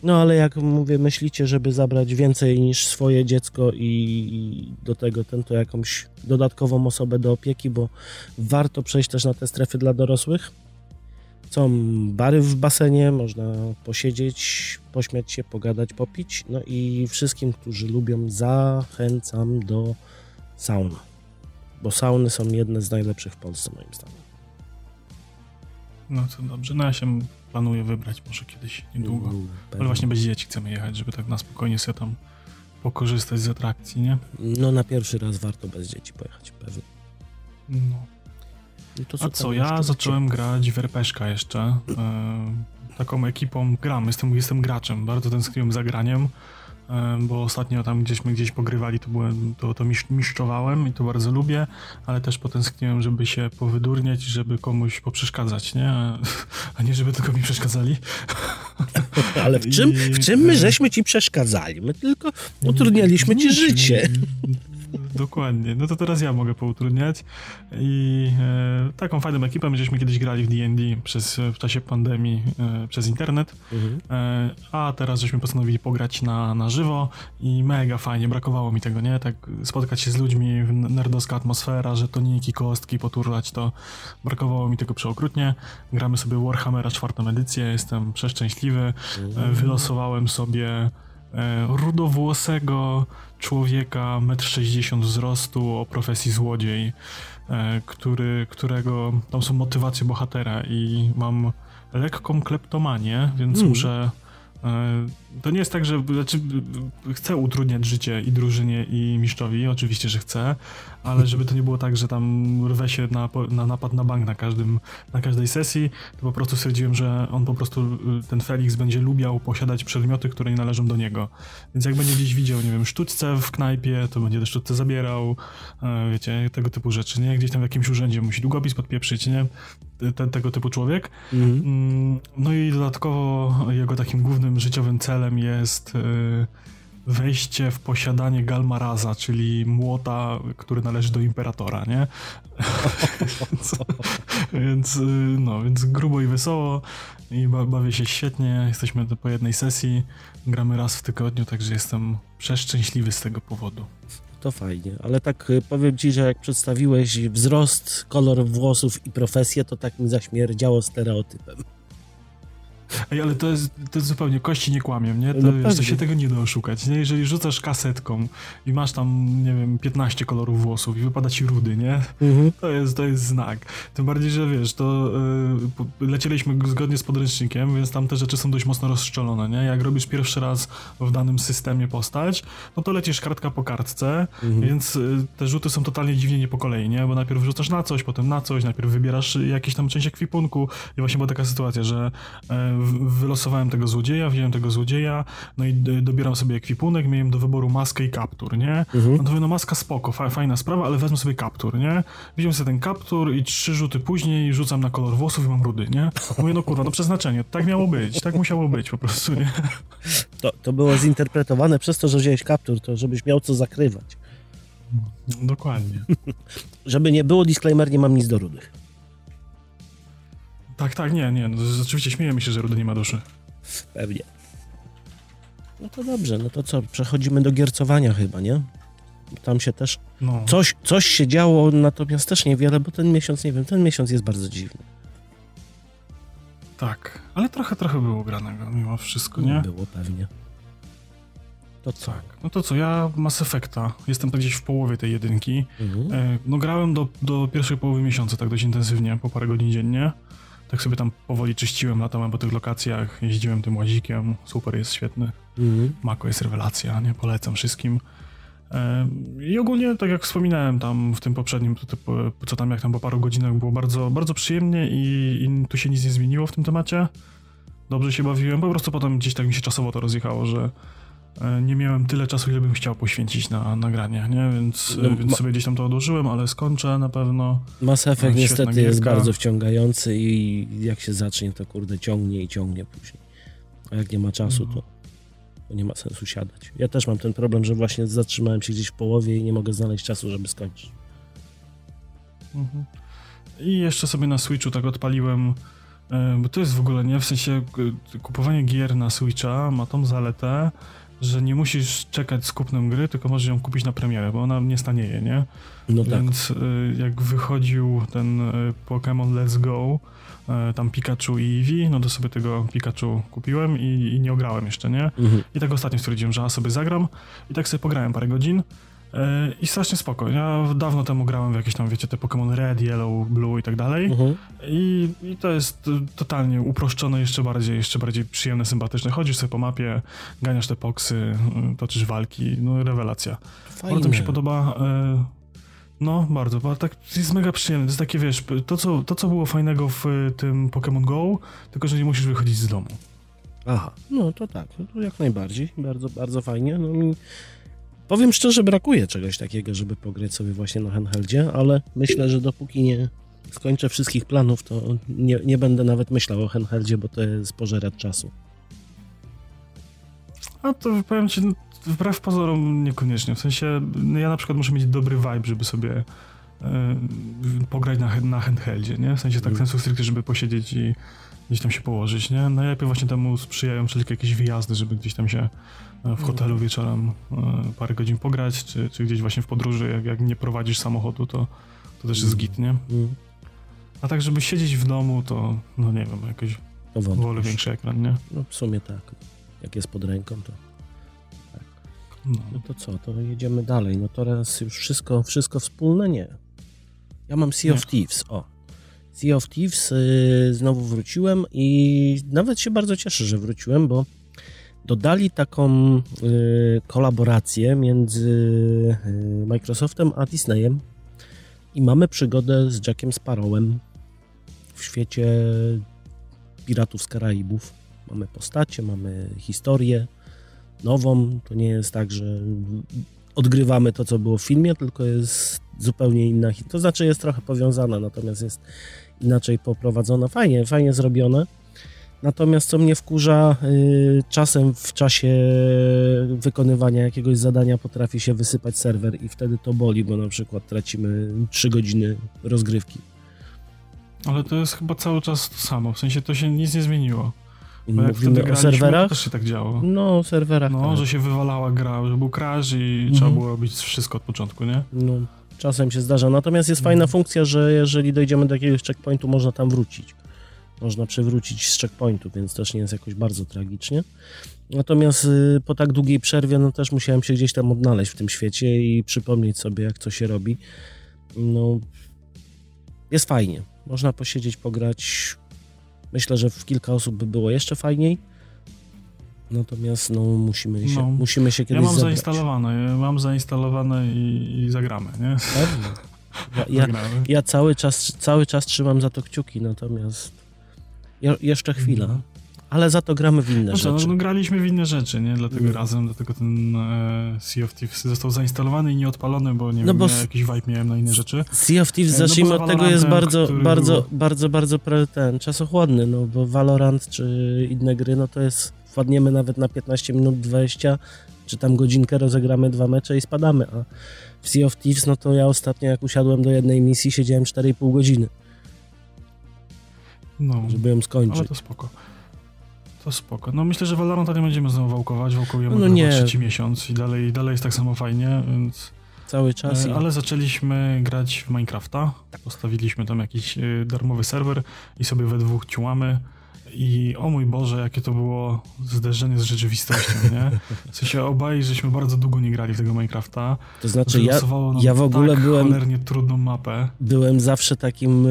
No ale jak mówię, myślicie, żeby zabrać więcej niż swoje dziecko i, i do tego ten, to jakąś dodatkową osobę do opieki, bo warto przejść też na te strefy dla dorosłych. Są bary w basenie, można posiedzieć, pośmiać się, pogadać, popić. No i wszystkim, którzy lubią, zachęcam do sauna, bo sauny są jedne z najlepszych w Polsce, moim zdaniem. No to dobrze, no ja się planuję wybrać może kiedyś niedługo, U, ale właśnie bez dzieci chcemy jechać, żeby tak na spokojnie sobie tam pokorzystać z atrakcji, nie? No na pierwszy raz warto bez dzieci pojechać, pewnie. No. No to co A co, ja zacząłem to... grać w er pe gie-ka jeszcze, e, taką ekipą gram, jestem, jestem graczem, bardzo tęskniłem za graniem. Bo ostatnio tam gdzieśmy gdzieś pogrywali, to, byłem, to, to mistrzowałem i to bardzo lubię, ale też potęskniłem, żeby się powydurniać, żeby komuś poprzeszkadzać, nie? A nie żeby tylko mi przeszkadzali. Ale w czym, I... w czym my żeśmy ci przeszkadzali? My tylko utrudnialiśmy ci życie. Dokładnie. No to teraz ja mogę poutrudniać. I e, taką fajną ekipę, żeśmy kiedyś grali w D and D przez, w czasie pandemii e, przez internet, mhm. e, a teraz żeśmy postanowili pograć na, na żywo i mega fajnie, brakowało mi tego, nie? Tak spotkać się z ludźmi, nerdowska atmosfera, żetoniki, kostki, poturlać to. Brakowało mi tego przeokrutnie. Gramy sobie Warhammera czwartą edycję, jestem przeszczęśliwy. Mhm. E, wylosowałem sobie rudowłosego człowieka, metr sześćdziesiąt wzrostu, o profesji złodziej, który, którego tam są motywacje bohatera i mam lekką kleptomanię, więc mm. muszę... To nie jest tak, że znaczy, chcę utrudniać życie i drużynie, i mistrzowi, oczywiście, że chcę, ale żeby to nie było tak, że tam rwę się na, na napad na bank na, każdym, na każdej sesji, to po prostu stwierdziłem, że on po prostu, ten Felix, będzie lubiał posiadać przedmioty, które nie należą do niego. Więc jak będzie gdzieś widział, nie wiem, sztućce w knajpie, to będzie te sztućce zabierał, wiecie, tego typu rzeczy, nie? Gdzieś tam w jakimś urzędzie musi długopis podpieprzyć, nie? Ten, tego typu człowiek. Mm. No i dodatkowo jego takim głównym życiowym celem jest wejście w posiadanie Galmaraza, czyli młota, który należy do imperatora, nie? więc, więc, no, więc grubo i wesoło i bawię się świetnie. Jesteśmy po jednej sesji, gramy raz w tygodniu, także jestem przeszczęśliwy z tego powodu. To fajnie, ale tak powiem ci, że jak przedstawiłeś wzrost, kolor włosów i profesję, to tak mi zaśmierdziało stereotypem. Ej, ale to jest, to jest zupełnie, kości nie kłamią, nie? To, no to się tego nie da oszukać, nie? Jeżeli rzucasz kasetką i masz tam, nie wiem, piętnaście kolorów włosów i wypada ci rudy, nie? Mhm. To jest, to jest znak. Tym bardziej, że wiesz, to yy, lecieliśmy zgodnie z podręcznikiem, więc tam te rzeczy są dość mocno rozszczelone, nie? Jak robisz pierwszy raz w danym systemie postać, no to lecisz kartka po kartce, mhm. więc yy, te rzuty są totalnie dziwnie nie po kolei, nie? Bo najpierw rzucasz na coś, potem na coś, najpierw wybierasz jakieś tam część ekwipunku i właśnie była taka sytuacja, że yy, wylosowałem tego złodzieja, wziąłem tego złodzieja, no i dobieram sobie ekwipunek, miałem do wyboru maskę i kaptur, nie? Mhm. No to mówię, no maska spoko, fa- fajna sprawa, ale wezmę sobie kaptur, nie? Wziąłem sobie ten kaptur i trzy rzuty później rzucam na kolor włosów i mam rudy, nie? Mówię, no kurwa, no przeznaczenie, tak miało być, tak musiało być po prostu, nie? To, to było zinterpretowane przez to, że wziąłeś kaptur, to żebyś miał co zakrywać. Dokładnie. Żeby nie było, disclaimer, nie mam nic do rudych. Tak, tak, nie, nie. No, oczywiście śmiejemy się, że rudy nie ma duszy. Pewnie. No to dobrze, no to co? Przechodzimy do giercowania chyba, nie? Tam się też... No. Coś, coś się działo, natomiast też niewiele, bo ten miesiąc, nie wiem, ten miesiąc jest bardzo dziwny. Tak, ale trochę, trochę było granego mimo wszystko, nie? Było pewnie. To co? Tak. No to co, ja Mass Effecta, jestem tak gdzieś w połowie tej jedynki. Mhm. No grałem do, do pierwszej połowy miesiąca tak dość intensywnie, po parę godzin dziennie. Tak sobie tam powoli czyściłem, latałem po tych lokacjach, jeździłem tym łazikiem, super, jest świetny. Mm-hmm. Mako jest rewelacja, nie? Polecam wszystkim. I ogólnie, tak jak wspominałem tam w tym poprzednim, co tam jak tam po paru godzinach było bardzo, bardzo przyjemnie i, i tu się nic nie zmieniło w tym temacie. Dobrze się bawiłem, po prostu potem gdzieś tak mi się czasowo to rozjechało, że nie miałem tyle czasu, ile bym chciał poświęcić na nagranie, nie? Więc, no, więc ma... sobie gdzieś tam to odłożyłem, ale skończę na pewno. Mass Effect niestety gierka. Jest bardzo wciągający i jak się zacznie, to kurde ciągnie i ciągnie później. A jak nie ma czasu, no. to, to nie ma sensu siadać. Ja też mam ten problem, że właśnie zatrzymałem się gdzieś w połowie i nie mogę znaleźć czasu, żeby skończyć. Mhm. I jeszcze sobie na Switchu tak odpaliłem, bo to jest w ogóle, nie? W sensie kupowanie gier na Switcha ma tą zaletę, że nie musisz czekać z kupnem gry, tylko możesz ją kupić na premierę, bo ona nie stanieje, nie? No tak. Więc jak wychodził ten Pokémon Let's Go, tam Pikachu i Eevee, no to sobie tego Pikachu kupiłem i, i nie ograłem jeszcze, nie? Mhm. I tak ostatnio stwierdziłem, że ja sobie zagram i tak sobie pograłem parę godzin i strasznie spoko. Ja dawno temu grałem w jakieś tam, wiecie, te Pokémon Red, Yellow, Blue i tak dalej. Mhm. I, i to jest totalnie uproszczone, jeszcze bardziej, jeszcze bardziej przyjemne, sympatyczne. Chodzisz sobie po mapie, ganiasz te poksy, toczysz walki, no rewelacja. Fajne. Bardzo mi się podoba. No bardzo, bo tak jest mega przyjemne. To jest takie, wiesz, to co, to co było fajnego w tym Pokémon Go, tylko że nie musisz wychodzić z domu. Aha, no to tak, no to jak najbardziej. Bardzo, bardzo fajnie. No mi... Powiem szczerze, brakuje czegoś takiego, żeby pograć sobie właśnie na handheldzie, ale myślę, że dopóki nie skończę wszystkich planów, to nie, nie będę nawet myślał o handheldzie, bo to jest pożerać czasu. A to powiem ci, wbrew pozorom niekoniecznie. W sensie ja na przykład muszę mieć dobry vibe, żeby sobie y, pograć na, na handheldzie, nie? W sensie tak sensu stricte, żeby posiedzieć i gdzieś tam się położyć, nie? Najlepiej właśnie temu sprzyjają wszelkie jakieś wyjazdy, żeby gdzieś tam się w hotelu wieczorem parę godzin pograć, czy, czy gdzieś właśnie w podróży, jak, jak nie prowadzisz samochodu, to, to też jest git, nie? A tak, żeby siedzieć w domu, to no nie wiem, jakoś wolę większy ekran, nie? No w sumie tak, jak jest pod ręką, to tak. No, no to co, to jedziemy dalej, no teraz już wszystko, wszystko wspólne, nie? Ja mam Sea of Thieves, o. Sea of Thieves, yy, znowu wróciłem i nawet się bardzo cieszę, że wróciłem, bo dodali taką yy, kolaborację między yy, Microsoftem a Disneyem i mamy przygodę z Jackiem Sparrowem w świecie piratów z Karaibów. Mamy postacie, mamy historię nową, to nie jest tak, że odgrywamy to, co było w filmie, tylko jest zupełnie inna, to znaczy jest trochę powiązana, natomiast jest inaczej poprowadzona, fajnie, fajnie zrobione. Natomiast co mnie wkurza, yy, czasem w czasie wykonywania jakiegoś zadania potrafi się wysypać serwer i wtedy to boli, bo na przykład tracimy trzy godziny rozgrywki. Ale to jest chyba cały czas to samo, w sensie to się nic nie zmieniło. Mówimy o serwerach? Też się tak działo. No, o serwerach. No, tak. Że się wywalała gra, że był crash i mhm. trzeba było robić wszystko od początku, nie? No, czasem się zdarza. Natomiast jest fajna mhm. funkcja, że jeżeli dojdziemy do jakiegoś checkpointu, można tam wrócić. Można przywrócić z checkpointu, więc też nie jest jakoś bardzo tragicznie. Natomiast y, po tak długiej przerwie, no też musiałem się gdzieś tam odnaleźć w tym świecie i przypomnieć sobie, jak co się robi. No, jest fajnie. Można posiedzieć, pograć. Myślę, że w kilka osób by było jeszcze fajniej. Natomiast no, musimy, się, no. musimy się kiedyś ja mam zebrać. Zainstalowane, ja mam zainstalowane i, i zagramy, nie? Ja, ja, ja cały czas, cały czas trzymam za to kciuki, natomiast je, jeszcze chwila. Mhm. Ale za to gramy w inne Proszę, rzeczy. No, no, graliśmy w inne rzeczy, nie? Dlatego mhm. razem, dlatego ten e, Sea of Thieves został zainstalowany i nieodpalony, bo nie no wiem, bo ja jakiś vibe miałem na inne rzeczy. Sea of Thieves, e, no zacznijmy od tego, jest bardzo, bardzo, był... bardzo, bardzo, bardzo ten, czasochłodny, no bo Valorant czy inne gry, no to jest, wpadniemy nawet na piętnaście minut, dwadzieścia, czy tam godzinkę, rozegramy dwa mecze i spadamy, a w Sea of Thieves, no to ja ostatnio jak usiadłem do jednej misji, siedziałem cztery i pół godziny. No, żeby ją skończyć. Ale to spoko. To spoko. No myślę, że Valoranta nie będziemy znowu wałkować, wałkujemy no na trzeci miesiąc i dalej, dalej jest tak samo fajnie, więc... Cały czas. E, ale zaczęliśmy grać w Minecrafta, postawiliśmy tam jakiś y, darmowy serwer i sobie we dwóch ciłamy i o mój Boże, jakie to było zderzenie z rzeczywistością, nie? W sensie obaj żeśmy bardzo długo nie grali w tego Minecrafta. To znaczy ja, ja w ogóle tak byłem... cholernie trudną mapę. Byłem zawsze takim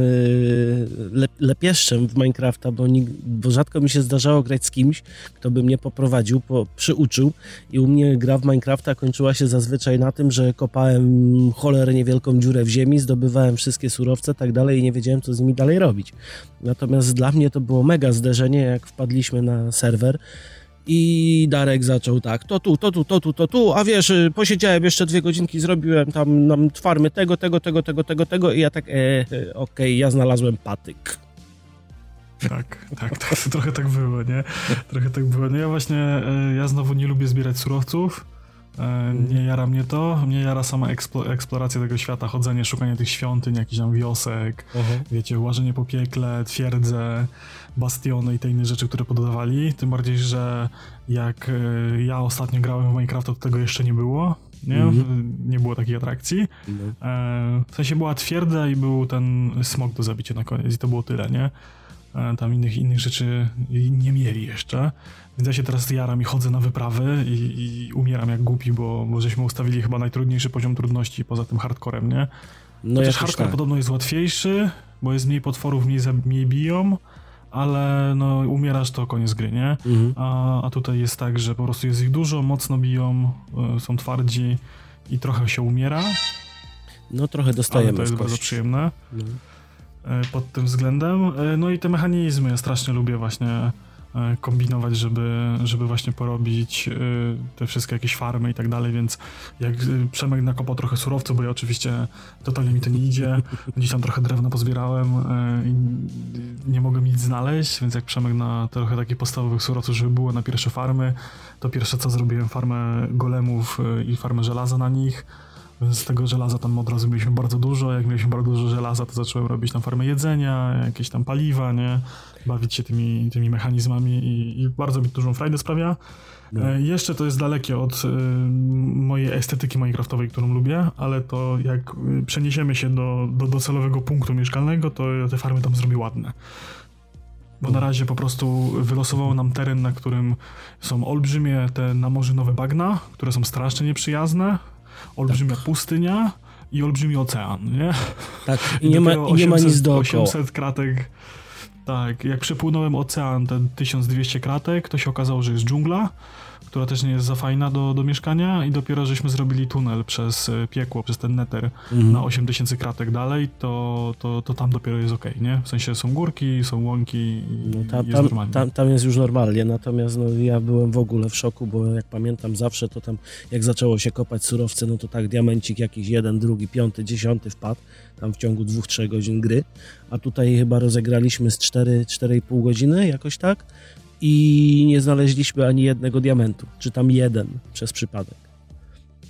le, lepieszczem w Minecrafta, bo, nie, bo rzadko mi się zdarzało grać z kimś, kto by mnie poprowadził, po, przyuczył i u mnie gra w Minecrafta kończyła się zazwyczaj na tym, że kopałem cholernie wielką dziurę w ziemi, zdobywałem wszystkie surowce, tak dalej i nie wiedziałem, co z nimi dalej robić. Natomiast dla mnie to było mega zderzenie, jak wpadliśmy na serwer i Darek zaczął tak, to tu, to tu, to tu, to tu, a wiesz, posiedziałem jeszcze dwie godzinki, zrobiłem tam, tam farmy tego, tego, tego, tego, tego, tego i ja tak, e, e, okej, okay, ja znalazłem patyk. Tak, tak, tak, to trochę tak było, nie? Trochę tak było. No ja właśnie, ja znowu nie lubię zbierać surowców, nie jara mnie to, mnie jara sama eksplo- eksploracja tego świata, chodzenie, szukanie tych świątyń, jakichś tam wiosek, uh-huh. wiecie, łażenie po piekle, twierdze, bastiony i te inne rzeczy, które podawali, tym bardziej, że jak ja ostatnio grałem w Minecrafta, to tego jeszcze nie było, nie, mm-hmm. nie było takiej atrakcji, mm-hmm. w sensie była twierdza i był ten smok do zabicia na koniec i to było tyle, nie? Tam innych, innych rzeczy nie mieli jeszcze. Więc ja się teraz jaram i chodzę na wyprawy i, i umieram jak głupi, bo, bo żeśmy ustawili chyba najtrudniejszy poziom trudności poza tym hardcorem, nie? No chociaż hardcore tak. Podobno jest łatwiejszy, bo jest mniej potworów, mniej, mniej biją, ale no umierasz to koniec gry, nie? Mhm. A, a tutaj jest tak, że po prostu jest ich dużo, mocno biją, są twardzi i trochę się umiera. No trochę dostajemy. Ale to jest bardzo przyjemne. Mhm. Pod tym względem. No i te mechanizmy ja strasznie lubię właśnie kombinować, żeby, żeby właśnie porobić te wszystkie jakieś farmy i tak dalej, więc jak Przemek nakopał trochę surowców, bo ja oczywiście totalnie mi to nie idzie, gdzieś tam trochę drewna pozbierałem i nie mogłem nic znaleźć, więc jak Przemek na trochę takich podstawowych surowców, żeby było na pierwsze farmy, to pierwsze co zrobiłem, farmę golemów i farmę żelaza na nich. Z tego żelaza tam od razu mieliśmy bardzo dużo, jak mieliśmy bardzo dużo żelaza, to zacząłem robić tam farmę jedzenia, jakieś tam paliwa, nie? Bawić się tymi, tymi mechanizmami i, i bardzo mi dużą frajdę sprawia. No. E, jeszcze to jest dalekie od y, mojej estetyki minecraftowej, którą lubię, ale to jak przeniesiemy się do, do docelowego punktu mieszkalnego, to te farmy tam zrobię ładne. Bo na razie po prostu wylosował nam teren, na którym są olbrzymie te namorzynowe bagna, które są strasznie nieprzyjazne, olbrzymia tak. pustynia i olbrzymi ocean, nie? Tak, i nie, ma, i nie ma nic dookoła. osiemset kratek, tak, jak przepłynąłem ocean, te tysiąc dwieście kratek, to się okazało, że jest dżungla, która też nie jest za fajna do, do mieszkania i dopiero żeśmy zrobili tunel przez piekło, przez ten neter mhm. na osiem tysięcy kratek dalej, to, to, to tam dopiero jest okej, okay, nie? W sensie są górki, są łąki no ta, i jest tam, normalnie. Tam, tam jest już normalnie, natomiast no, ja byłem w ogóle w szoku, bo jak pamiętam zawsze to tam jak zaczęło się kopać surowce, no to tak diamencik jakiś jeden, drugi, piąty, dziesiąty wpadł tam w ciągu dwóch, trzech godzin gry, a tutaj chyba rozegraliśmy z cztery, cztery i pół godziny jakoś tak, i nie znaleźliśmy ani jednego diamentu, czy tam jeden przez przypadek.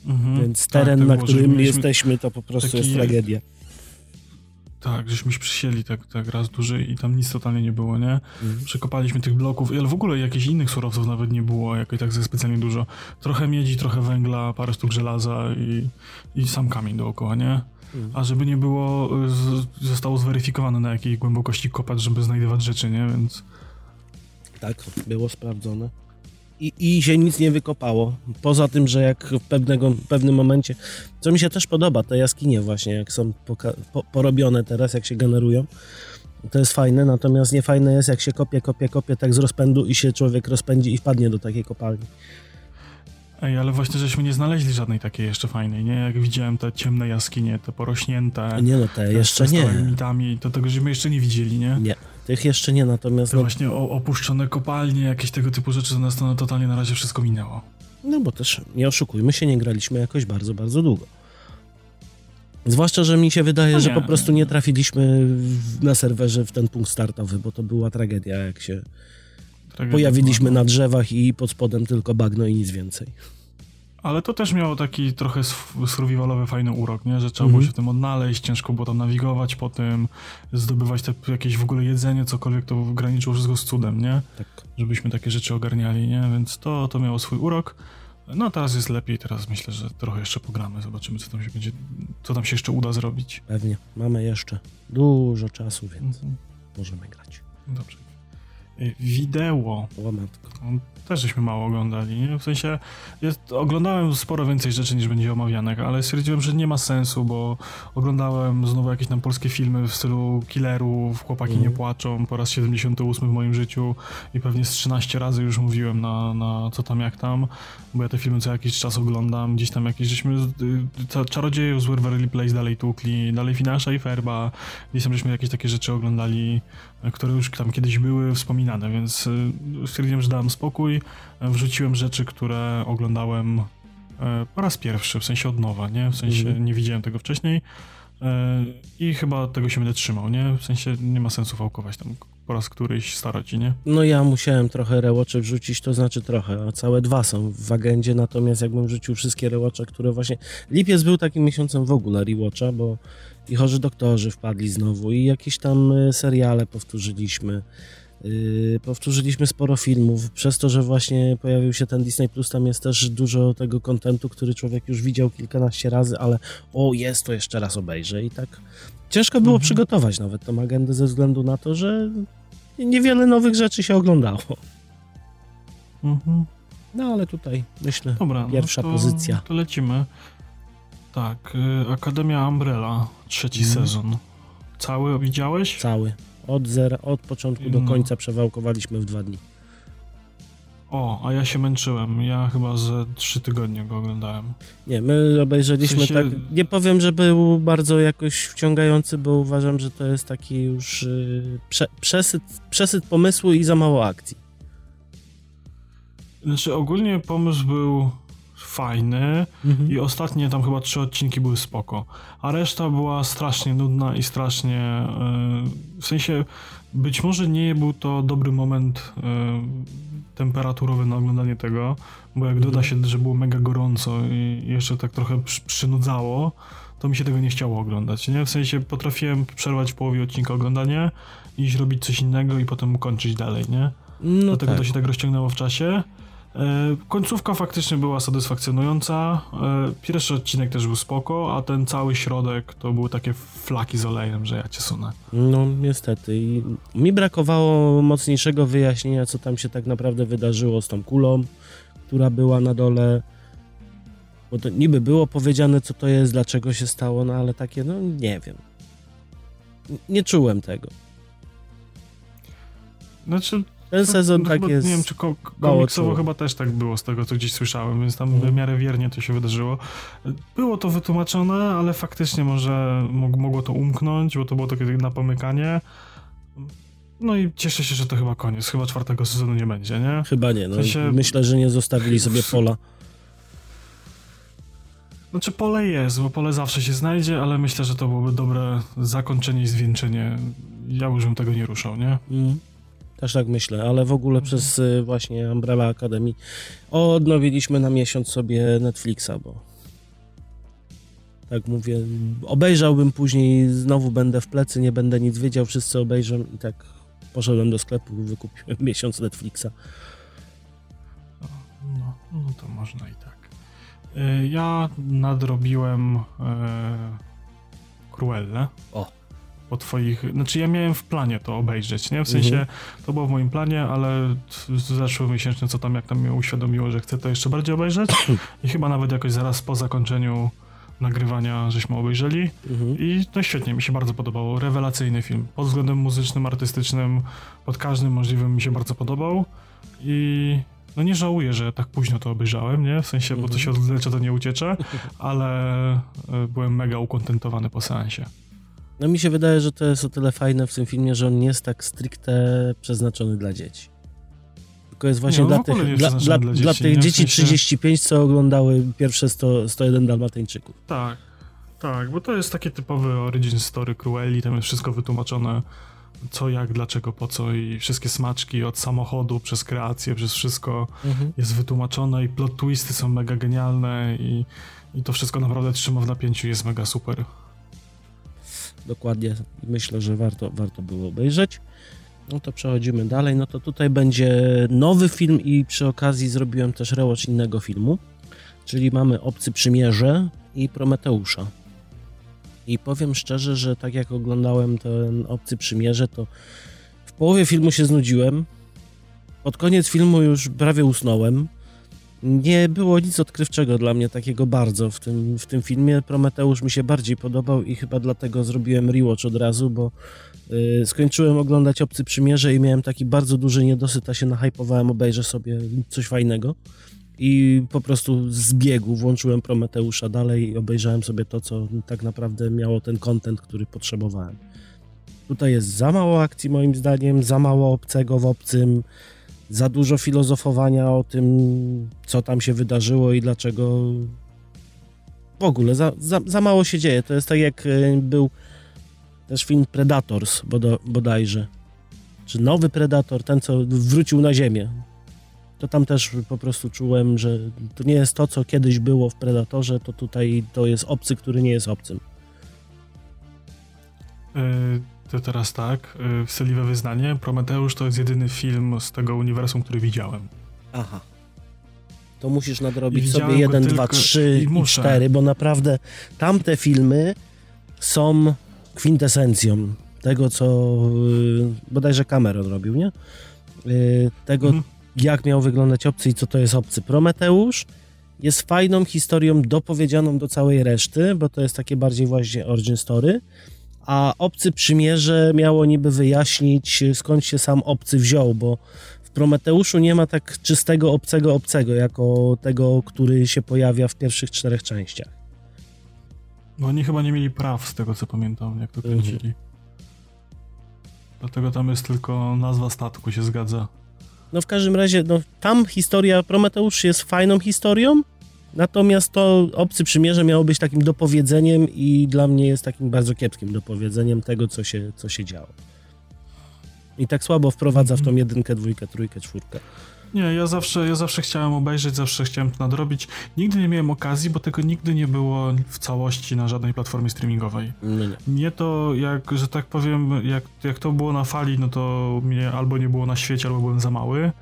Mhm, więc teren, tak, na było, którym jesteśmy, to po prostu taki, jest tragedia. Tak, żeśmy się przysieli tak, tak raz duży i tam nic totalnie nie było, nie? Mhm. Przekopaliśmy tych bloków, ale w ogóle jakichś innych surowców nawet nie było, jakoś tak specjalnie dużo. Trochę miedzi, trochę węgla, parę sztuk żelaza i, i sam kamień dookoła, nie? A żeby nie było, zostało zweryfikowane na jakiej głębokości kopać, żeby znajdować rzeczy, nie? Więc... Tak, było sprawdzone. I, i się nic nie wykopało. Poza tym, że jak w, pewnego, w pewnym momencie, co mi się też podoba, te jaskinie właśnie, jak są poka- po, porobione teraz, jak się generują, to jest fajne, natomiast niefajne jest, jak się kopie, kopie, kopie tak z rozpędu i się człowiek rozpędzi i wpadnie do takiej kopalni. Ej, ale właśnie żeśmy nie znaleźli żadnej takiej jeszcze fajnej, nie? Jak widziałem te ciemne jaskinie, te porośnięte... Nie no, te, te jeszcze nie. Mitami, to tego żeśmy jeszcze nie widzieli, nie? Nie, tych jeszcze nie, natomiast... Te no... właśnie opuszczone kopalnie, jakieś tego typu rzeczy, za nas to totalnie na razie wszystko minęło. No bo też, nie oszukujmy się, nie graliśmy jakoś bardzo, bardzo długo. Zwłaszcza, że mi się wydaje, no że po prostu nie trafiliśmy w, na serwerze w ten punkt startowy, bo to była tragedia, jak się... Pojawiliśmy na drzewach i pod spodem tylko bagno i nic więcej. Ale to też miało taki trochę survivalowy fajny urok, nie? Że trzeba mm-hmm. było się w tym odnaleźć, ciężko było tam nawigować po tym, zdobywać te jakieś w ogóle jedzenie, cokolwiek, to graniczyło wszystko z cudem, nie? Tak. Żebyśmy takie rzeczy ogarniali, nie? Więc to, to miało swój urok. No teraz jest lepiej, teraz myślę, że trochę jeszcze pogramy, zobaczymy co tam się będzie, co tam się jeszcze uda zrobić. Pewnie, mamy jeszcze dużo czasu, więc mm-hmm. możemy grać. Dobrze. Wideo. Też żeśmy mało oglądali, nie? W sensie jest, oglądałem sporo więcej rzeczy niż będzie omawianych, ale stwierdziłem, że nie ma sensu, bo oglądałem znowu jakieś tam polskie filmy w stylu Killerów, Chłopaki mm. nie płaczą, po raz siedemdziesiąty ósmy w moim życiu i pewnie z trzynaście razy już mówiłem na, na co tam jak tam, bo ja te filmy co jakiś czas oglądam, gdzieś tam jakieś żeśmy y, Czarodziejów z Waverly Place dalej tłukli, dalej Finasza i Ferba, gdzieś tam żeśmy jakieś takie rzeczy oglądali, które już tam kiedyś były wspominane, więc stwierdziłem, że dałem spokój, wrzuciłem rzeczy, które oglądałem po raz pierwszy, w sensie od nowa, nie? W sensie mm. nie widziałem tego wcześniej i chyba tego się będę trzymał, nie? W sensie nie ma sensu fałkować tam po raz któryś staroci, nie? No ja musiałem trochę rewatche wrzucić, to znaczy trochę, a całe dwa są w agendzie, natomiast jakbym wrzucił wszystkie rewatche, które właśnie... Lipiec był takim miesiącem w ogóle rewatcha, bo i Chorzy Doktorzy wpadli znowu i jakieś tam seriale powtórzyliśmy. Yy, powtórzyliśmy sporo filmów, przez to, że właśnie pojawił się ten Disney Plus, tam jest też dużo tego kontentu, który człowiek już widział kilkanaście razy, ale o jest, to jeszcze raz obejrzę i tak ciężko było mhm. przygotować nawet tą agendę ze względu na to, że niewiele nowych rzeczy się oglądało. Mhm. No ale tutaj myślę, dobra, pierwsza no to, pozycja. To lecimy. Tak, Akademia Umbrella, trzeci mm. sezon. Cały widziałeś? Cały. Od zera, od początku do końca przewałkowaliśmy w dwa dni. O, a ja się męczyłem. Ja chyba ze trzy tygodnie go oglądałem. Nie, my obejrzeliśmy w sensie... tak... Nie powiem, że był bardzo jakoś wciągający, bo uważam, że to jest taki już yy, prze, przesyt, przesyt pomysłu i za mało akcji. Znaczy ogólnie pomysł był fajny mhm. i ostatnie tam chyba trzy odcinki były spoko, a reszta była strasznie nudna i strasznie, yy, w sensie być może nie był to dobry moment yy, temperaturowy na oglądanie tego, bo jak mhm. doda się, że było mega gorąco i jeszcze tak trochę przy, przynudzało, to mi się tego nie chciało oglądać, nie? W sensie potrafiłem przerwać w połowie odcinka oglądanie, iść robić coś innego i potem kończyć dalej, nie? No dlatego tak. to się tak rozciągnęło w czasie. Końcówka faktycznie była satysfakcjonująca, pierwszy odcinek też był spoko, a ten cały środek to były takie flaki z olejem, że ja cię sunę. No niestety. I mi brakowało mocniejszego wyjaśnienia, co tam się tak naprawdę wydarzyło z tą kulą, która była na dole, bo to niby było powiedziane, co to jest, dlaczego się stało, no ale takie, no nie wiem. Nie czułem tego. Znaczy... Ten sezon no, tak chyba, jest... Nie wiem, czy ko- komiksowo chyba też tak było z tego, co gdzieś słyszałem, więc tam mm. w miarę wiernie to się wydarzyło. Było to wytłumaczone, ale faktycznie może mogło to umknąć, bo to było takie napomykanie. No i cieszę się, że to chyba koniec. Chyba czwartego sezonu nie będzie, nie? Chyba nie. No. W sensie... Myślę, że nie zostawili sobie pola. Znaczy pole jest, bo pole zawsze się znajdzie, ale myślę, że to byłoby dobre zakończenie i zwieńczenie. Ja już bym tego nie ruszał, nie? Mm. Też tak myślę, ale w ogóle przez właśnie Umbrella Academy odnowiliśmy na miesiąc sobie Netflixa, bo tak mówię, obejrzałbym później, znowu będę w plecy, nie będę nic wiedział, wszyscy obejrzą i tak poszedłem do sklepu, wykupiłem miesiąc Netflixa. No, no to można i tak. Ja nadrobiłem e, Cruellę. O. Po twoich, znaczy ja miałem w planie to obejrzeć, nie? W sensie mhm. to było w moim planie, ale zeszłomiesięczny co tam, jak tam mnie uświadomiło, że chcę to jeszcze bardziej obejrzeć i chyba nawet jakoś zaraz po zakończeniu nagrywania żeśmy obejrzeli mhm. i no świetnie, mi się bardzo podobało, rewelacyjny film, pod względem muzycznym, artystycznym, pod każdym możliwym mi się bardzo podobał i no nie żałuję, że tak późno to obejrzałem, nie? W sensie, mhm. bo to się odlecza, to nie ucieczę, ale byłem mega ukontentowany po seansie. No mi się wydaje, że to jest o tyle fajne w tym filmie, że on nie jest tak stricte przeznaczony dla dzieci. Tylko jest właśnie nie, no dla tych, dla, dla, dla dzieci, dla tych dzieci sensie... trzydzieści pięć, co oglądały pierwsze sto jeden Dalmatyńczyków. Tak, tak, bo to jest takie typowe origin story Cruelli, tam jest wszystko wytłumaczone co, jak, dlaczego, po co i wszystkie smaczki od samochodu, przez kreację, przez wszystko mhm. jest wytłumaczone i plot twisty są mega genialne i, i to wszystko naprawdę trzyma w napięciu, jest mega super. Dokładnie, myślę, że warto, warto było obejrzeć. No to przechodzimy dalej, no to tutaj będzie nowy film i przy okazji zrobiłem też rewatch innego filmu, czyli mamy Obcy Przymierze i Prometeusza. I powiem szczerze, że tak jak oglądałem ten Obcy Przymierze, to w połowie filmu się znudziłem, pod koniec filmu już prawie usnąłem. Nie było nic odkrywczego dla mnie takiego bardzo w tym, w tym filmie. Prometeusz mi się bardziej podobał i chyba dlatego zrobiłem rewatch od razu, bo yy, skończyłem oglądać Obcy Przymierze i miałem taki bardzo duży niedosyt, a się nahypowałem, obejrzę sobie coś fajnego i po prostu z biegu włączyłem Prometeusza dalej i obejrzałem sobie to, co tak naprawdę miało ten content, który potrzebowałem. Tutaj jest za mało akcji moim zdaniem, za mało obcego w obcym. Za dużo filozofowania o tym, co tam się wydarzyło i dlaczego w ogóle za, za, za mało się dzieje. To jest tak jak był też film Predators bodajże, czy nowy Predator, ten co wrócił na ziemię. To tam też po prostu czułem, że to nie jest to, co kiedyś było w Predatorze, to tutaj to jest obcy, który nie jest obcym. Yy... To teraz tak, wseliwe wyznanie, Prometeusz to jest jedyny film z tego uniwersum, który widziałem. Aha. To musisz nadrobić sobie jeden, dwa, trzy i cztery, bo naprawdę tamte filmy są kwintesencją tego, co bodajże Cameron robił, nie? Tego, mhm. jak miał wyglądać obcy i co to jest obcy. Prometeusz jest fajną historią dopowiedzianą do całej reszty, bo to jest takie bardziej właśnie origin story. A Obcy Przymierze miało niby wyjaśnić, skąd się sam obcy wziął, bo w Prometeuszu nie ma tak czystego obcego obcego, jako tego, który się pojawia w pierwszych czterech częściach. No oni chyba nie mieli praw z tego, co pamiętam, jak to kręcili. Mhm. Dlatego tam jest tylko nazwa statku, się zgadza. No w każdym razie, no, tam historia Prometeusz jest fajną historią, natomiast to Obcy Przymierze miało być takim dopowiedzeniem i dla mnie jest takim bardzo kiepskim dopowiedzeniem tego, co się, co się działo. I tak słabo wprowadza w tą jedynkę, dwójkę, trójkę, czwórkę. Nie, ja zawsze, ja zawsze chciałem obejrzeć, zawsze chciałem to nadrobić. Nigdy nie miałem okazji, bo tego nigdy nie było w całości na żadnej platformie streamingowej. No nie. Mnie to, jak, że tak powiem, jak, jak to było na fali, no to mnie albo nie było na świecie, albo byłem za mały.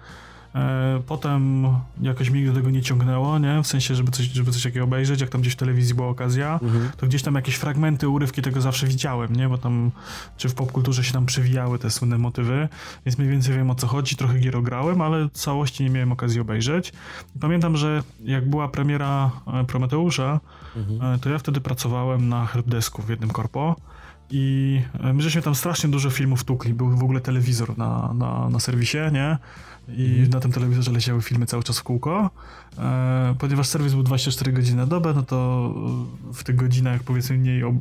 E, potem jakoś mnie do tego nie ciągnęło, nie? W sensie, żeby coś, żeby coś takiego obejrzeć, jak tam gdzieś w telewizji była okazja, mhm. to gdzieś tam jakieś fragmenty, urywki tego zawsze widziałem, nie? Bo tam, czy w popkulturze się tam przewijały te słynne motywy, więc mniej więcej wiem, o co chodzi, trochę gier grałem, ale całości nie miałem okazji obejrzeć. Pamiętam, że jak była premiera Prometeusza, mhm. to ja wtedy pracowałem na helpdesku w jednym korpo. I my żeśmy tam strasznie dużo filmów tukli, był w ogóle telewizor na, na, na serwisie, nie? I mm. na tym telewizorze leciały filmy cały czas w kółko. E, ponieważ serwis był dwadzieścia cztery godziny na dobę, no to w tych godzinach, powiedzmy, mniej ob,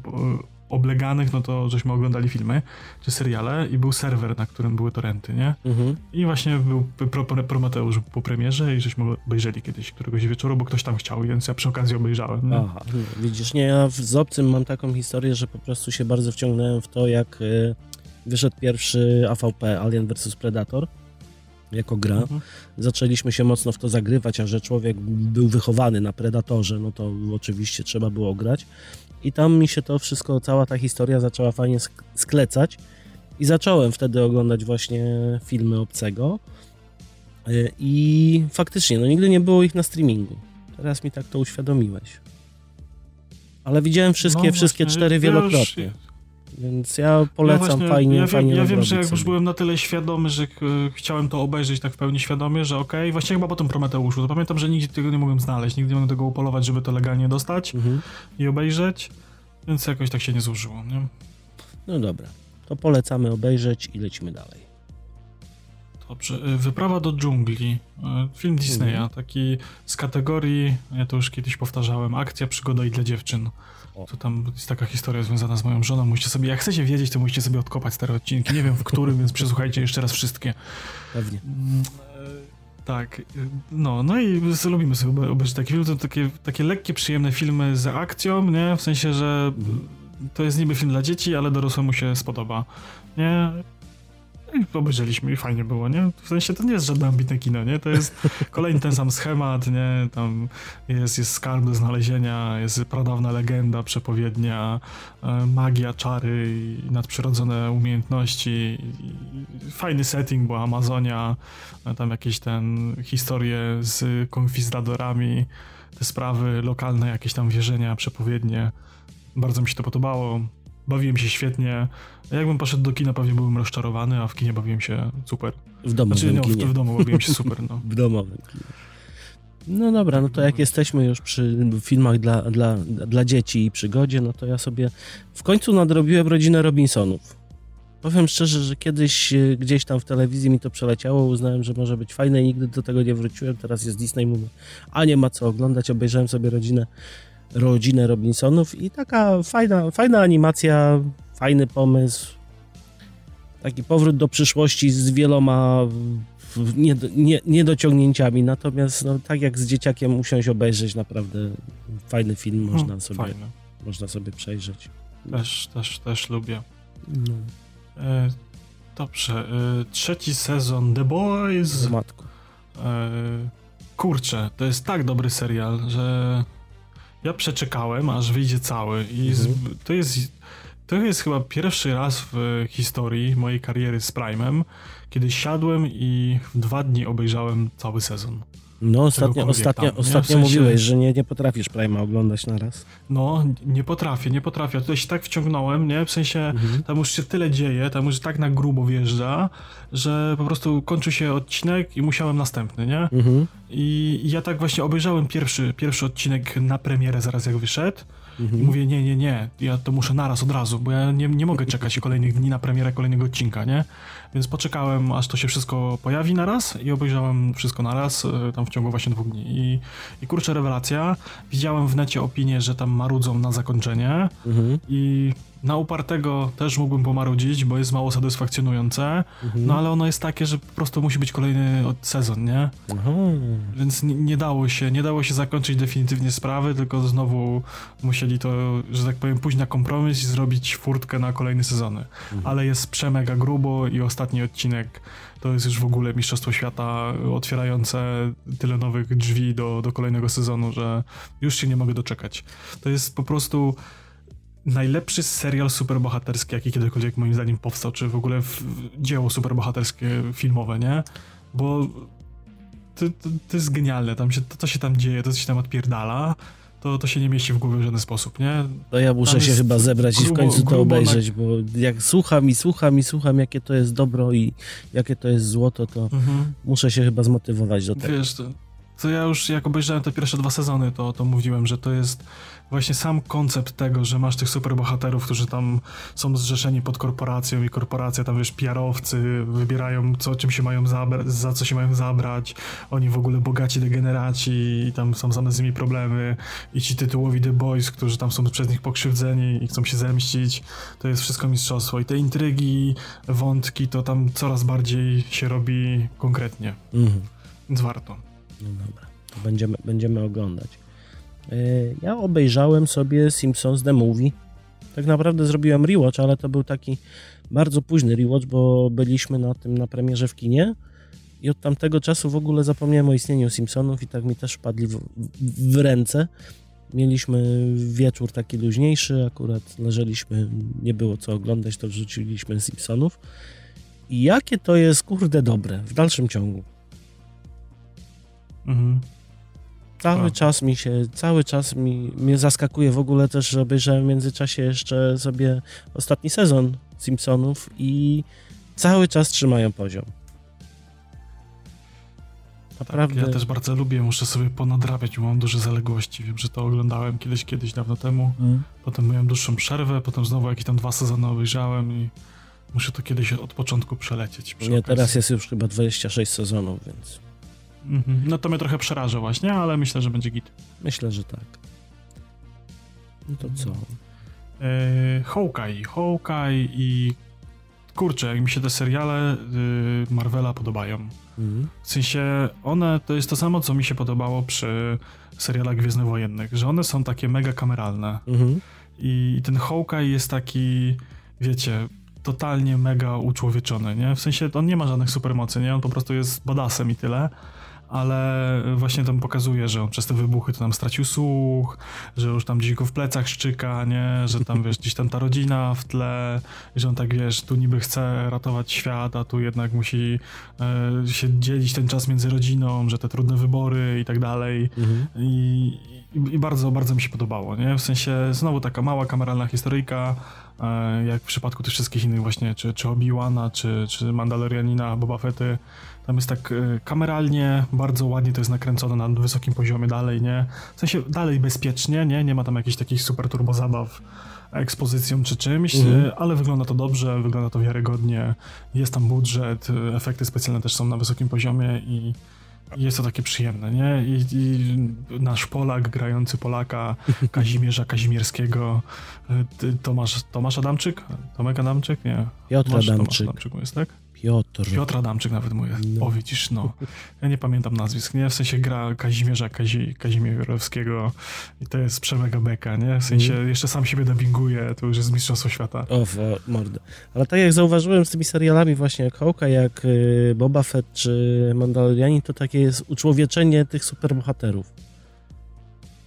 obleganych, no to żeśmy oglądali filmy czy seriale i był serwer, na którym były torrenty, nie? Mm-hmm. I właśnie był pro, pro, Prometeusz po premierze i żeśmy obejrzeli kiedyś któregoś wieczoru, bo ktoś tam chciał, więc ja przy okazji obejrzałem. No. Aha, widzisz, nie, ja z Obcym mam taką historię, że po prostu się bardzo wciągnąłem w to, jak y, wyszedł pierwszy A V P, Alien versus. Predator, jako gra. Mhm. Zaczęliśmy się mocno w to zagrywać, a że człowiek był wychowany na Predatorze, no to oczywiście trzeba było grać. I tam mi się to wszystko, cała ta historia zaczęła fajnie sklecać i zacząłem wtedy oglądać właśnie filmy Obcego i faktycznie, no nigdy nie było ich na streamingu. Teraz mi tak to uświadomiłeś. Ale widziałem wszystkie, no wszystkie cztery wielokrotnie. Już... Więc ja polecam, ja właśnie, fajnie, ja, fajnie. Ja wiem, że jak sobie. Już byłem na tyle świadomy, że k- chciałem to obejrzeć tak w pełni świadomie, że okej, okay, właśnie chyba po tym Prometeuszu, to pamiętam, że nigdzie tego nie mogłem znaleźć, nigdy nie mogłem tego upolować, żeby to legalnie dostać mhm. i obejrzeć, więc jakoś tak się nie złożyło, nie? No dobra, to polecamy obejrzeć i lecimy dalej. Dobrze, Wyprawa do dżungli, film Disneya, mhm. taki z kategorii, ja to już kiedyś powtarzałem, akcja, przygoda i dla dziewczyn. To tam jest taka historia związana z moją żoną. Musicie sobie, jak chcecie wiedzieć, to musicie sobie odkopać stare odcinki. Nie wiem w którym, więc przesłuchajcie jeszcze raz wszystkie. Pewnie. Tak. No, no i lubimy sobie obejrzeć takie filmy. To takie, takie lekkie, przyjemne filmy z akcją, nie? W sensie, że to jest niby film dla dzieci, ale dorosłemu się spodoba. Nie? I obejrzeliśmy i fajnie było, nie? W sensie to nie jest żadne ambitne kino, nie? To jest kolejny ten sam schemat, nie? Tam jest, jest skarb do znalezienia, jest pradawna legenda, przepowiednia, magia, czary i nadprzyrodzone umiejętności. Fajny setting, bo Amazonia, tam jakieś ten historie z konkwistadorami, te sprawy lokalne, jakieś tam wierzenia, przepowiednie. Bardzo mi się to podobało. Bawiłem się świetnie. Jakbym poszedł do kina, pewnie byłem rozczarowany, a w kinie bawiłem się super. W domu znaczy, no, w, w domu bawiłem się super. No. W domowym kinie. No dobra, no to jak jesteśmy już przy filmach dla, dla, dla dzieci i przygodzie, no to ja sobie w końcu nadrobiłem Rodzinę Robinsonów. Powiem szczerze, że kiedyś gdzieś tam w telewizji mi to przeleciało, uznałem, że może być fajne i nigdy do tego nie wróciłem. Teraz jest Disney, mówię, a nie ma co oglądać, obejrzałem sobie Rodzinę Rodzinę Robinsonów i taka fajna, fajna animacja, fajny pomysł, taki powrót do przyszłości z wieloma niedociągnięciami, natomiast no, tak jak z dzieciakiem usiąść obejrzeć, naprawdę fajny film można, no, sobie, można sobie przejrzeć. Też, też, też lubię. No. E, dobrze, e, trzeci sezon The Boys. Matko. E, kurczę, to jest tak dobry serial, że ja przeczekałem, aż wyjdzie cały i z, to, jest, to jest chyba pierwszy raz w historii mojej kariery z Prime'em, kiedy siadłem i w dwa dni obejrzałem cały sezon. No ostatnio, ostatnio, tam, ostatnio w sensie, mówiłeś, że nie, nie potrafisz Prime'a oglądać na raz. No, nie potrafię, nie potrafię. A tutaj się tak wciągnąłem, nie? W sensie mhm. tam już się tyle dzieje, tam już tak na grubo wjeżdża, że po prostu kończył się odcinek i musiałem następny, nie? Mhm. I ja tak właśnie obejrzałem pierwszy, pierwszy odcinek na premierę zaraz jak wyszedł. Mhm. I mówię, nie, nie, nie, ja to muszę naraz od razu, bo ja nie, nie mogę czekać kolejnych dni na premierę kolejnego odcinka, nie? Więc poczekałem, aż to się wszystko pojawi naraz i obejrzałem wszystko naraz, tam w ciągu właśnie dwóch dni. I, i kurczę, rewelacja. Widziałem w necie opinię, że tam marudzą na zakończenie mhm. i na upartego też mógłbym pomarudzić, bo jest mało satysfakcjonujące, mhm. no ale ono jest takie, że po prostu musi być kolejny sezon, nie? Mhm. Więc nie, nie dało się, nie dało się zakończyć definitywnie sprawy, tylko znowu musieli to, że tak powiem, pójść na kompromis i zrobić furtkę na kolejne sezony. Mhm. Ale jest przemega grubo i ostatni odcinek to jest już w ogóle Mistrzostwo Świata otwierające tyle nowych drzwi do, do kolejnego sezonu, że już się nie mogę doczekać. To jest po prostu najlepszy serial superbohaterski, jaki kiedykolwiek moim zdaniem powstał, czy w ogóle w, dzieło superbohaterskie filmowe, nie? Bo to, to, to jest genialne, tam się, to co się tam dzieje, to co się tam odpierdala, to, to się nie mieści w głowie w żaden sposób, nie? To ja muszę się chyba zebrać grubo, i w końcu to obejrzeć, na... bo jak słucham i słucham i słucham, jakie to jest dobro i jakie to jest złoto, to mhm. muszę się chyba zmotywować do tego. Wiesz, to, to ja już jak obejrzałem te pierwsze dwa sezony, to, to mówiłem, że to jest właśnie sam koncept tego, że masz tych superbohaterów, którzy tam są zrzeszeni pod korporacją i korporacja, tam wiesz, P R-owcy wybierają, co, czym się mają zabra- za co się mają zabrać, oni w ogóle bogaci degeneraci i tam są same z nimi problemy i ci tytułowi The Boys, którzy tam są przez nich pokrzywdzeni i chcą się zemścić, to jest wszystko mistrzostwo i te intrygi, wątki, to tam coraz bardziej się robi konkretnie, mhm. więc warto. No dobra, to będziemy, będziemy oglądać. Ja obejrzałem sobie Simpsons The Movie. Tak naprawdę zrobiłem rewatch, ale to był taki bardzo późny rewatch, bo byliśmy na tym na premierze w kinie i od tamtego czasu w ogóle zapomniałem o istnieniu Simpsonów i tak mi też wpadli w, w, w ręce. Mieliśmy wieczór taki luźniejszy, akurat leżeliśmy, nie było co oglądać, to wrzuciliśmy Simpsonów. I jakie to jest, kurde, dobre w dalszym ciągu. Mhm. Cały A. czas mi się, cały czas mi, mnie zaskakuje w ogóle też, że obejrzałem w międzyczasie jeszcze sobie ostatni sezon Simpsonów i cały czas trzymają poziom. Naprawdę. Tak, ja też bardzo lubię, muszę sobie ponadrabiać, bo mam duże zaległości. Wiem, że to oglądałem kiedyś, kiedyś dawno temu, mm. potem miałem dłuższą przerwę, potem znowu jakieś tam dwa sezony obejrzałem i muszę to kiedyś od początku przelecieć. Przy Nie, okazji. Teraz jest już chyba dwadzieścia sześć sezonów, więc... No to mnie trochę przeraża właśnie, ale myślę, że będzie git. Myślę, że tak. No to co? Yy, Hawkeye, Hawkeye i... Kurczę, jak mi się te seriale yy, Marvela podobają. Mhm. W sensie one, to jest to samo, co mi się podobało przy serialach Gwiezdnowojennych, że one są takie mega kameralne. Mhm. I, i ten Hawkeye jest taki, wiecie... totalnie mega uczłowieczony, nie? W sensie on nie ma żadnych supermocy, nie? On po prostu jest badasem i tyle, ale właśnie tam pokazuje, że on przez te wybuchy to tam stracił słuch, że już tam gdzieś go w plecach szczyka, nie? Że tam wiesz, gdzieś tam ta rodzina w tle, że on tak wiesz, tu niby chce ratować świat, a tu jednak musi y, się dzielić ten czas między rodziną, że te trudne wybory i tak dalej. Mhm. I, i bardzo, bardzo mi się podobało, nie? W sensie znowu taka mała kameralna historyjka, jak w przypadku tych wszystkich innych właśnie, czy, czy Obi-Wana, czy, czy Mandalorianina, Boba Fetty, tam jest tak kameralnie, bardzo ładnie to jest nakręcone na wysokim poziomie dalej, nie? W sensie dalej bezpiecznie, nie? Nie ma tam jakichś takich super turbo zabaw ekspozycją czy czymś, mhm. ale wygląda to dobrze, wygląda to wiarygodnie, jest tam budżet, efekty specjalne też są na wysokim poziomie i jest to takie przyjemne, nie? I, i nasz Polak grający Polaka, Kazimierza Kazimierskiego, Tomasz, Tomasz Adamczyk? Tomek Adamczyk? Nie. Piotr Tomasz, Adamczyk. Tomasz Adamczyk jest, tak? Piotr. Piotr Adamczyk nawet mój. No. O, widzisz, no. Ja nie pamiętam nazwisk, nie? W sensie gra Kazimierza Kazi, Kazimierowskiego i to jest przemega beka, nie? W sensie mm. jeszcze sam siebie dubbinguje, to już jest mistrzostwo świata. O, mordę. Ale tak jak zauważyłem z tymi serialami właśnie jak Hawkeye, jak Boba Fett czy Mandalorianin, to takie jest uczłowieczenie tych superbohaterów.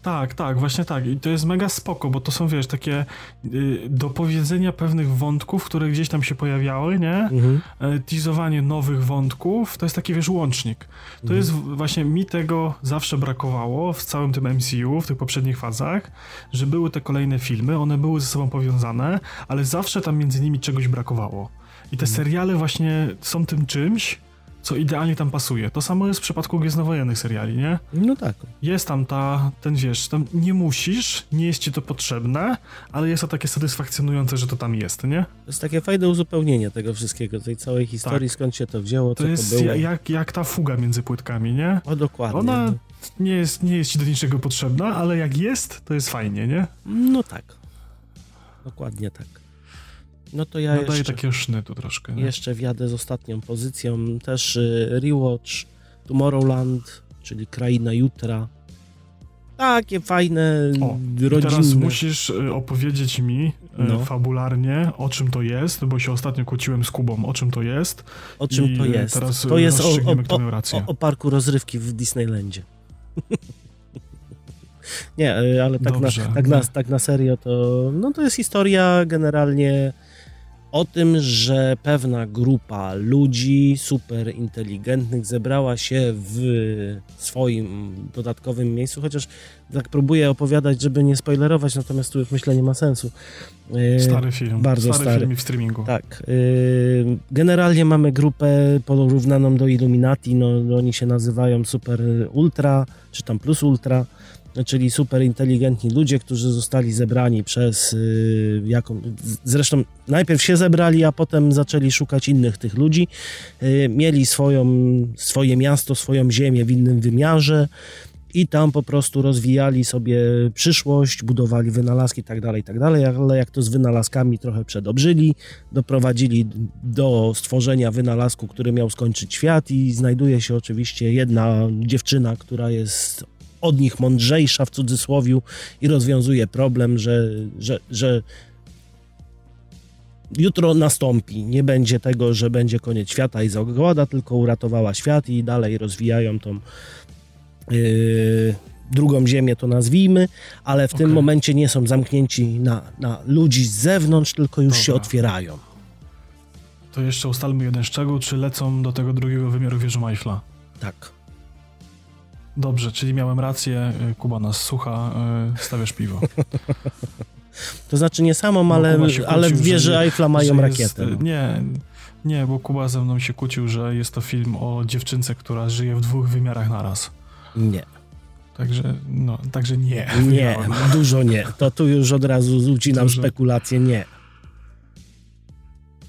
Tak, tak, właśnie tak. I to jest mega spoko, bo to są, wiesz, takie y, dopowiedzenia pewnych wątków, które gdzieś tam się pojawiały, nie? Mhm. Y, teasowanie nowych wątków, to jest taki, wiesz, łącznik. To mhm. jest właśnie, mi tego zawsze brakowało w całym tym M C U, w tych poprzednich fazach, że były te kolejne filmy, one były ze sobą powiązane, ale zawsze tam między nimi czegoś brakowało. I te mhm. seriale właśnie są tym czymś, co idealnie tam pasuje. To samo jest w przypadku gwiezdnowojennych seriali, nie? No tak. Jest tam ta, ten wiesz, tam nie musisz, nie jest ci to potrzebne, ale jest to takie satysfakcjonujące, że to tam jest, nie? To jest takie fajne uzupełnienie tego wszystkiego, tej całej historii, tak. Skąd się to wzięło, to co jest to było. Jak, jak ta fuga między płytkami, nie? O, dokładnie. Ona nie jest, nie jest ci do niczego potrzebna, ale jak jest, to jest fajnie, nie? No tak. Dokładnie tak. No to ja no jeszcze, daję takie szny tu troszkę. Nie? Jeszcze wjadę z ostatnią pozycją. Też Rewatch, Tomorrowland, czyli Kraina Jutra. Takie fajne, o, rodzinne. Teraz musisz opowiedzieć mi no. fabularnie, o czym to jest, bo się ostatnio kłóciłem z Kubą, o czym to jest. O czym I to jest. Teraz to jest o, o, o, o parku rozrywki w Disneylandzie. Nie, ale tak, Dobrze, na, tak, na, tak na serio to, no to jest historia generalnie o tym, że pewna grupa ludzi super inteligentnych zebrała się w swoim dodatkowym miejscu, chociaż tak próbuję opowiadać, żeby nie spoilerować, natomiast tu już myślę nie ma sensu. Stary film, bardzo stary, stary film w streamingu. Tak. Generalnie mamy grupę porównaną do Illuminati, no oni się nazywają Super Ultra, czy tam Plus Ultra. Czyli super inteligentni ludzie, którzy zostali zebrani przez y, jaką... Zresztą najpierw się zebrali, a potem zaczęli szukać innych tych ludzi. Y, mieli swoją, swoje miasto, swoją ziemię w innym wymiarze i tam po prostu rozwijali sobie przyszłość, budowali wynalazki i tak dalej, i tak dalej, ale jak to z wynalazkami trochę przedobrzyli, doprowadzili do stworzenia wynalazku, który miał skończyć świat i znajduje się oczywiście jedna dziewczyna, która jest... od nich mądrzejsza w cudzysłowiu i rozwiązuje problem, że, że, że jutro nastąpi. Nie będzie tego, że będzie koniec świata i zagłada, tylko uratowała świat i dalej rozwijają tą yy, drugą ziemię, to nazwijmy, ale w okay. tym momencie nie są zamknięci na, na ludzi z zewnątrz, tylko już Dobra. się otwierają. To jeszcze ustalmy jeden szczegół, czy lecą do tego drugiego wymiaru wieży Majfla? Tak. Dobrze, czyli miałem rację, Kuba nas słucha, stawiasz piwo. To znaczy nie samą, ale, kłócił, ale w wieży Eiffla mają rakietę. Jest, nie, nie, bo Kuba ze mną się kłócił, że jest to film o dziewczynce, która żyje w dwóch wymiarach naraz. Nie. Także, no, także nie. Nie, dużo nie. To tu już od razu zucinam dużo. spekulacje, nie.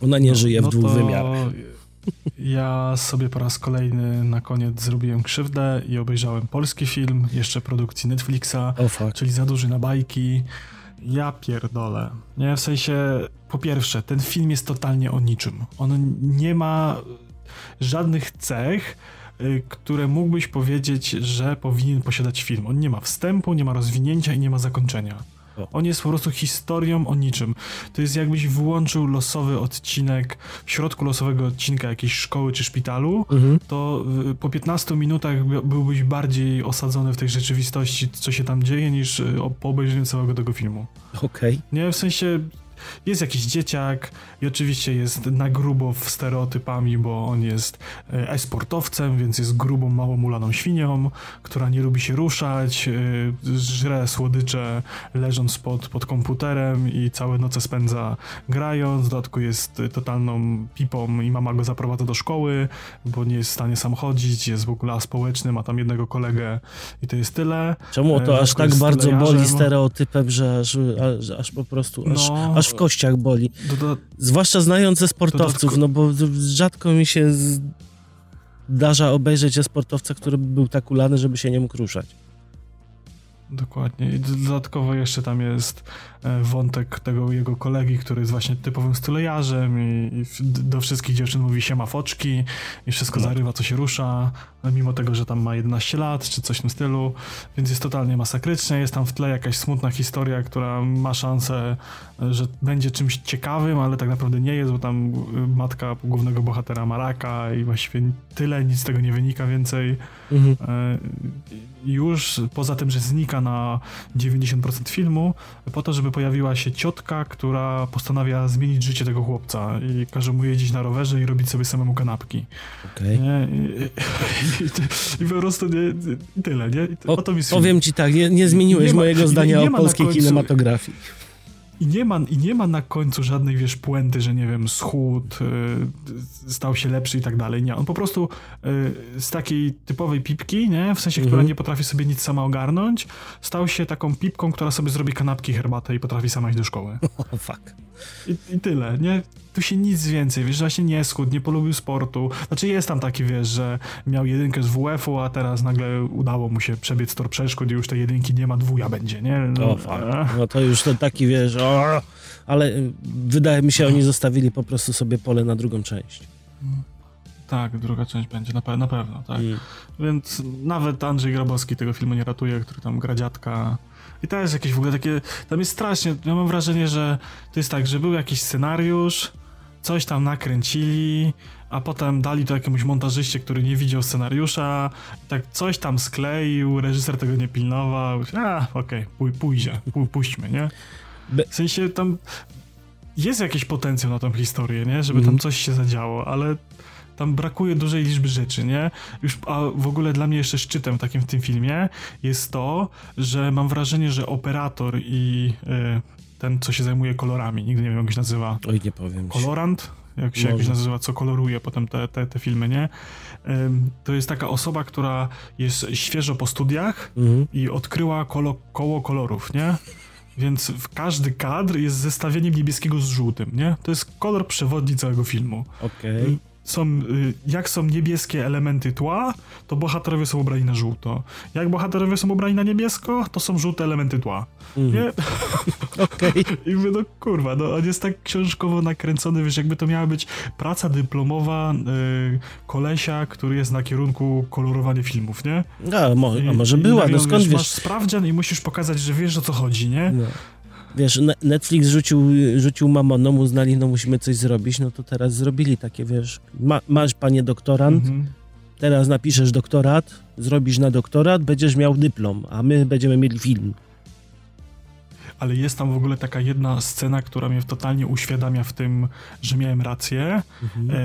Ona nie no, żyje w no dwóch to... wymiarach. Ja sobie po raz kolejny na koniec zrobiłem krzywdę i obejrzałem polski film, jeszcze produkcji Netflixa, oh, czyli za duży na bajki. Ja pierdolę. Nie, w sensie, po pierwsze, ten film jest totalnie o niczym. On nie ma żadnych cech, które mógłbyś powiedzieć, że powinien posiadać film. On nie ma wstępu, nie ma rozwinięcia i nie ma zakończenia. On jest po prostu historią o niczym. To jest jakbyś wyłączył losowy odcinek, w środku losowego odcinka jakiejś szkoły czy szpitalu, mhm. to po piętnastu minutach byłbyś bardziej osadzony w tej rzeczywistości, co się tam dzieje, niż po obejrzeniu całego tego filmu. Okej. Nie, w sensie jest jakiś dzieciak i oczywiście jest na grubo w stereotypami, bo on jest e-sportowcem, więc jest grubą, małomulaną świnią, która nie lubi się ruszać, żre słodycze leżąc pod, pod komputerem i całe noce spędza grając, w dodatku jest totalną pipą i mama go zaprowadza do szkoły, bo nie jest w stanie sam chodzić, jest w ogóle aspołeczny, ma tam jednego kolegę i to jest tyle. Czemu to aż tak bardzo lejarzem. boli stereotypem, że aż, aż, aż po prostu aż, no, aż w kościach boli. Do, do, Zwłaszcza znając ze sportowców, no bo rzadko mi się zdarza obejrzeć e-sportowca, który był tak ulany, żeby się nie mógł ruszać. Dokładnie. I dodatkowo jeszcze tam jest wątek tego jego kolegi, który jest właśnie typowym stulejarzem i, i do wszystkich dziewczyn mówi siema foczki i wszystko no. zarywa, co się rusza, mimo tego, że tam ma jedenaście lat czy coś w tym stylu, więc jest totalnie masakrycznie. Jest tam w tle jakaś smutna historia, która ma szansę, że będzie czymś ciekawym, ale tak naprawdę nie jest, bo tam matka głównego bohatera ma raka i właściwie tyle, nic z tego nie wynika więcej. Mhm. Już poza tym, że znika na dziewięćdziesiąt procent filmu, po to, żeby pojawiła się ciotka, która postanawia zmienić życie tego chłopca i każe mu jeździć na rowerze i robić sobie samemu kanapki. Okej. Okay. I, i, i po prostu nie, tyle, nie? O, o to mi powiem ci tak, nie, nie zmieniłeś nie ma, mojego zdania nie, nie o polskiej końcu, kinematografii. I nie, ma, I nie ma na końcu żadnej, wiesz, puenty, że nie wiem, schód, y, stał się lepszy i tak dalej. Nie, on po prostu y, z takiej typowej pipki, nie, w sensie, która mm-hmm. nie potrafi sobie nic sama ogarnąć, stał się taką pipką, która sobie zrobi kanapki, herbatę i potrafi sama iść do szkoły. Oh, fuck. I, i tyle, nie? Tu się nic więcej, wiesz, że się nie schudł, nie polubił sportu. Znaczy jest tam taki, wiesz, że miał jedynkę z W F u, a teraz nagle udało mu się przebiec tor przeszkód i już tej jedynki nie ma, dwuja będzie, nie? No, o, fakt. No to już ten taki, wiesz, o, ale wydaje mi się, oni zostawili po prostu sobie pole na drugą część. Tak, druga część będzie, na, pe- na pewno, tak. Mm. Więc nawet Andrzej Grabowski tego filmu nie ratuje, który tam gra dziadka. I to jest jakieś w ogóle takie, tam jest strasznie, ja mam wrażenie, że to jest tak, że był jakiś scenariusz, coś tam nakręcili, a potem dali to jakiemuś montażyście, który nie widział scenariusza, tak coś tam skleił, reżyser tego nie pilnował, a okej, okay, pójdzie, puśćmy, nie? W sensie tam jest jakiś potencjał na tą historię, nie? Żeby tam coś się zadziało, ale tam brakuje dużej liczby rzeczy, nie? Już, a w ogóle dla mnie jeszcze szczytem takim w tym filmie jest to, że mam wrażenie, że operator i... Yy, ten, co się zajmuje kolorami, nigdy nie wiem, jak się nazywa. Oj, nie powiem. Kolorant, jak się jakoś nazywa, co koloruje potem te, te, te filmy, nie? To jest taka osoba, która jest świeżo po studiach mhm. i odkryła kolo, koło kolorów, nie? Więc każdy kadr jest zestawieniem niebieskiego z żółtym, nie? To jest kolor przewodni całego filmu. Okej. Okay. Są, jak są niebieskie elementy tła, to bohaterowie są ubrani na żółto. Jak bohaterowie są ubrani na niebiesko, to są żółte elementy tła. Mm. Nie? Okej. Okay. I mówię, no kurwa, no on jest tak książkowo nakręcony, wiesz, jakby to miała być praca dyplomowa yy, kolesia, który jest na kierunku kolorowania filmów, nie? A, mo- a może I, była, i no skąd wiesz? Masz sprawdzian i musisz pokazać, że wiesz, o co chodzi, nie? No. Wiesz, Netflix rzucił, rzucił mamoną, uznali, no musimy coś zrobić, no to teraz zrobili takie, wiesz, ma, masz panie doktorant, mm-hmm. teraz napiszesz doktorat, zrobisz na doktorat, będziesz miał dyplom, a my będziemy mieli film. Ale jest tam w ogóle taka jedna scena, która mnie totalnie uświadamia w tym, że miałem rację, mhm. e,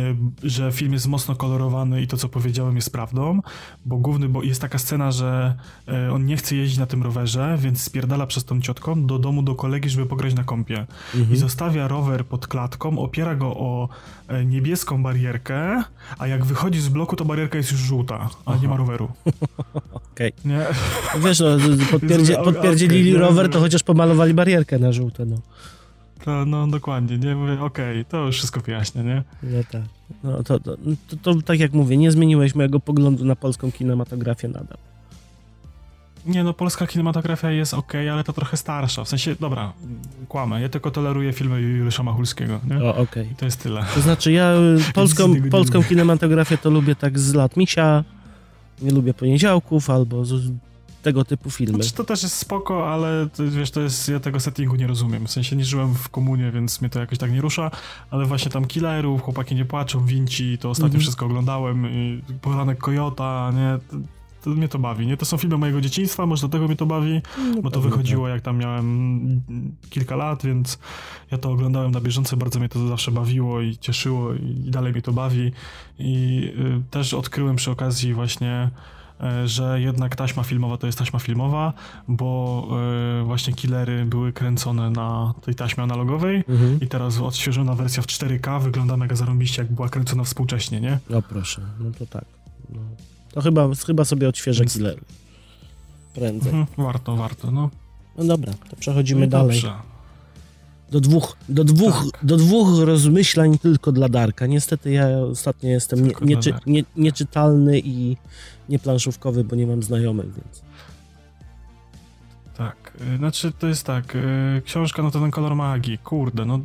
że film jest mocno kolorowany i to, co powiedziałem, jest prawdą, bo główny, bo jest taka scena, że e, on nie chce jeździć na tym rowerze, więc spierdala przez tą ciotką do domu do kolegi, żeby pograć na kompie. Mhm. I zostawia rower pod klatką, opiera go o e, niebieską barierkę, a jak wychodzi z bloku, to barierka jest już żółta, a Aha. nie ma roweru. Okej. Okay. Wiesz, no, podpierdzie, podpierdzielili okay, rower, to chociaż pomalowali barierkę na żółte, no. To, no dokładnie, nie? Mówię, okej, okay, to już wszystko wyjaśnia, nie? No tak. No to, to, to, to tak jak mówię, nie zmieniłeś mojego poglądu na polską kinematografię nadal. Nie, no polska kinematografia jest okej, okay, ale to trochę starsza. W sensie, dobra, kłamę, ja tylko toleruję filmy Juliusza Machulskiego, nie? O, okej. Okay. To jest tyle. To znaczy ja polską, polską kinematografię to lubię tak z lat misia, nie lubię poniedziałków albo... Z, tego typu filmy. Znaczy, to też jest spoko, ale to, wiesz, to jest, ja tego settingu nie rozumiem. W sensie nie żyłem w komunie, więc mnie to jakoś tak nie rusza, ale właśnie tam Killerów, Chłopaki nie płaczą, Vinci, to ostatnio mm-hmm. wszystko oglądałem, i Poranek Kojota, nie, to, to mnie to bawi, nie, to są filmy mojego dzieciństwa, może dlatego mnie to bawi, no, bo to wychodziło jak tam miałem kilka lat, więc ja to oglądałem na bieżąco, bardzo mnie to zawsze bawiło i cieszyło i dalej mnie to bawi i y, też odkryłem przy okazji właśnie że jednak taśma filmowa to jest taśma filmowa, bo yy, właśnie Killery były kręcone na tej taśmie analogowej mhm. i teraz odświeżona wersja w cztery K wygląda mega zarąbiście, jak była kręcona współcześnie, nie? No proszę, no to tak. No. To chyba, chyba sobie odświeżę Więc... Killery. Prędzej. Mhm, warto, warto, no. No dobra, to przechodzimy no dalej. Do dwóch, do, dwóch, tak. do dwóch rozmyślań tylko dla Darka. Niestety ja ostatnio jestem nie, nieczy, nie, nieczytalny i nieplanszówkowy, bo nie mam znajomych, więc... Tak, znaczy to jest tak, książka, no to ten kolor magii, kurde, no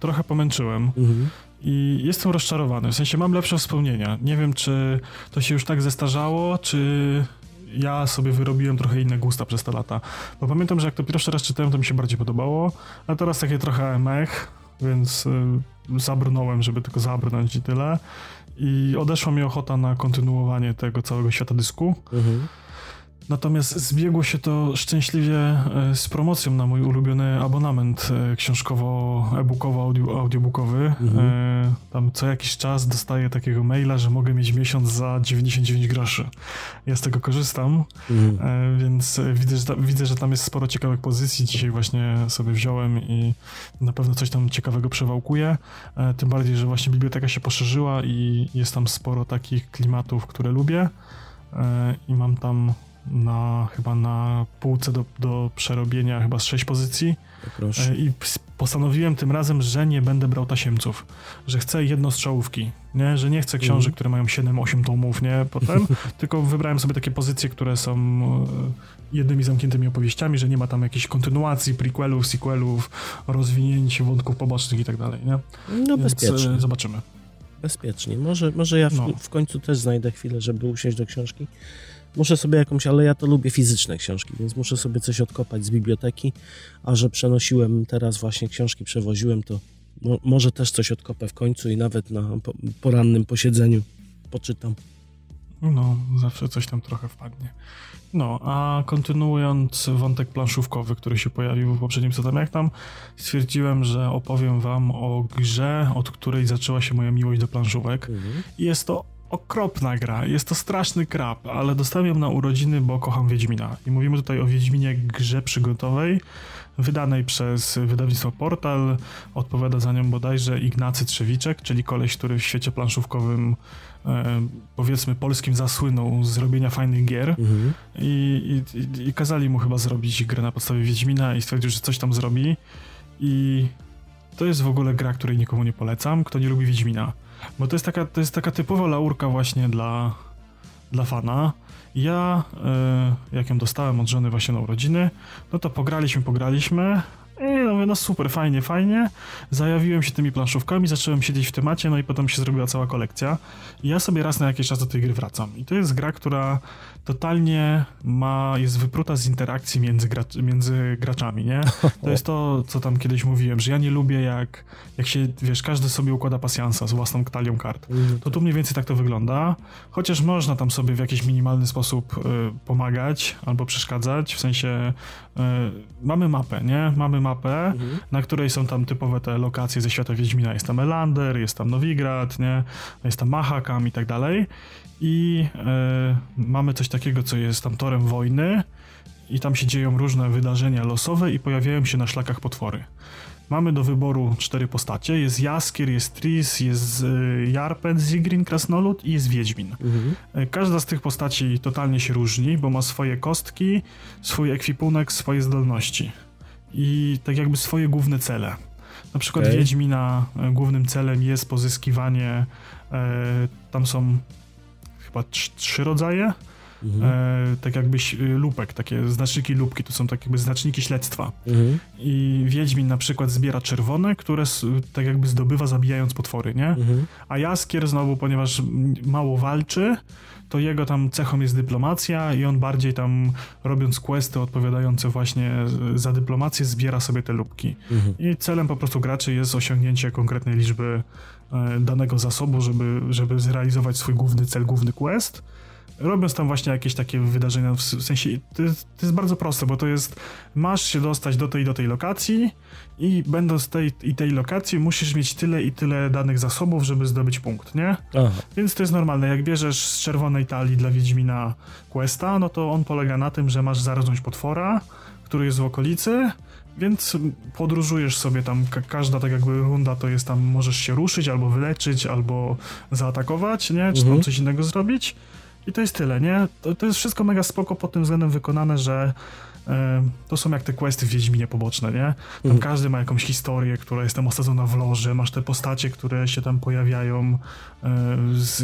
trochę pomęczyłem mhm. i jestem rozczarowany, w sensie mam lepsze wspomnienia. Nie wiem, czy to się już tak zestarzało, czy... Ja sobie wyrobiłem trochę inne gusta przez te lata. Bo pamiętam, że jak to pierwszy raz czytałem, to mi się bardziej podobało, a teraz takie trochę mech, więc y, zabrnąłem, żeby tylko zabrnąć i tyle. I odeszła mi ochota na kontynuowanie tego całego świata dysku. Mhm. Natomiast zbiegło się to szczęśliwie z promocją na mój ulubiony abonament książkowo-e-bookowo-audiobookowy. Mhm. Tam co jakiś czas dostaję takiego maila, że mogę mieć miesiąc za dziewięćdziesiąt dziewięć groszy. Ja z tego korzystam, mhm. więc widzę że, tam, widzę, że tam jest sporo ciekawych pozycji. Dzisiaj właśnie sobie wziąłem i na pewno coś tam ciekawego przewałkuję. Tym bardziej, że właśnie biblioteka się poszerzyła i jest tam sporo takich klimatów, które lubię i mam tam na, chyba na półce do, do przerobienia chyba z sześć pozycji i postanowiłem tym razem, że nie będę brał tasiemców, że chcę jednostrzałówki, nie? Że nie chcę książek, mm. które mają siedem osiem tomów, nie? Potem, tylko wybrałem sobie takie pozycje, które są jednymi zamkniętymi opowieściami, że nie ma tam jakichś kontynuacji, prequelów, sequelów, rozwinięć wątków pobocznych i tak dalej, nie? No więc bezpiecznie. Zobaczymy. Bezpiecznie. Może, może ja w, no. w końcu też znajdę chwilę, żeby usiąść do książki. Muszę sobie jakąś, ale ja to lubię fizyczne książki, więc muszę sobie coś odkopać z biblioteki, a że przenosiłem teraz właśnie książki, przewoziłem, to mo- może też coś odkopę w końcu i nawet na po- porannym posiedzeniu poczytam. No, zawsze coś tam trochę wpadnie. No, a kontynuując wątek planszówkowy, który się pojawił w poprzednim zadaniu, jak tam stwierdziłem, że opowiem wam o grze, od której zaczęła się moja miłość do planszówek. Mhm. Jest to okropna gra, jest to straszny krap, ale dostałem ją na urodziny, bo kocham Wiedźmina. I mówimy tutaj o Wiedźminie, grze przygodowej, wydanej przez wydawnictwo Portal. Odpowiada za nią bodajże Ignacy Trzewiczek, czyli koleś, który w świecie planszówkowym, e, powiedzmy polskim, zasłynął z robienia fajnych gier. Mhm. I, i, I kazali mu chyba zrobić grę na podstawie Wiedźmina i stwierdził, że coś tam zrobi. I to jest w ogóle gra, której nikomu nie polecam, kto nie lubi Wiedźmina. Bo to jest taka, to jest taka typowa laurka właśnie dla, dla fana. Ja, yy, jak ją dostałem od żony właśnie na urodziny, no to pograliśmy, pograliśmy i no, no super, fajnie, fajnie. Zajawiłem się tymi planszówkami, zacząłem siedzieć w temacie, no i potem się zrobiła cała kolekcja. I ja sobie raz na jakiś czas do tej gry wracam. I to jest gra, która totalnie ma, jest wypruta z interakcji między, gracz, między graczami, nie? To jest to, co tam kiedyś mówiłem, że ja nie lubię, jak, jak się, wiesz, każdy sobie układa pasjansa z własną talią kart. To tu mniej więcej tak to wygląda, chociaż można tam sobie w jakiś minimalny sposób y, pomagać albo przeszkadzać, w sensie y, mamy mapę, nie? Mamy mapę, mhm. na której są tam typowe te lokacje ze świata Wiedźmina, jest tam Elander, jest tam Nowigrad, nie? Jest tam Mahakam i tak dalej. I y, mamy coś takiego, co jest tam torem wojny i tam się dzieją różne wydarzenia losowe i pojawiają się na szlakach potwory. Mamy do wyboru cztery postacie. Jest Jaskier, jest Tris, jest y, Jarpet, Zigrin, Krasnolud i jest Wiedźmin. Mhm. Każda z tych postaci totalnie się różni, bo ma swoje kostki, swój ekwipunek, swoje zdolności i tak jakby swoje główne cele. Na przykład okay. Wiedźmina głównym celem jest pozyskiwanie, y, tam są chyba trzy rodzaje, mhm. e, tak jakby lupek, takie znaczniki lupki, to są tak jakby znaczniki śledztwa. Mhm. I Wiedźmin na przykład zbiera czerwone, które tak jakby zdobywa zabijając potwory, nie? Mhm. A Jaskier znowu, ponieważ mało walczy, to jego tam cechą jest dyplomacja i on bardziej tam, robiąc questy odpowiadające właśnie za dyplomację, zbiera sobie te lupki. Mhm. I celem po prostu graczy jest osiągnięcie konkretnej liczby danego zasobu, żeby, żeby zrealizować swój główny cel, główny quest, robiąc tam właśnie jakieś takie wydarzenia, w sensie to jest, to jest bardzo proste, bo to jest, masz się dostać do tej do tej lokacji i będąc tej i tej lokacji musisz mieć tyle i tyle danych zasobów, żeby zdobyć punkt, nie? Aha. Więc to jest normalne, jak bierzesz z czerwonej talii dla Wiedźmina questa, no to on polega na tym, że masz zarżnąć potwora, który jest w okolicy. Więc podróżujesz sobie tam, każda tak jakby runda to jest tam, możesz się ruszyć, albo wyleczyć, albo zaatakować, nie? Czy mhm. tam coś innego zrobić. I to jest tyle, nie? To, to jest wszystko mega spoko pod tym względem wykonane, że y, to są jak te questy w Wiedźminie poboczne, nie? Tam mhm. każdy ma jakąś historię, która jest tam osadzona w loży, masz te postacie, które się tam pojawiają y, z,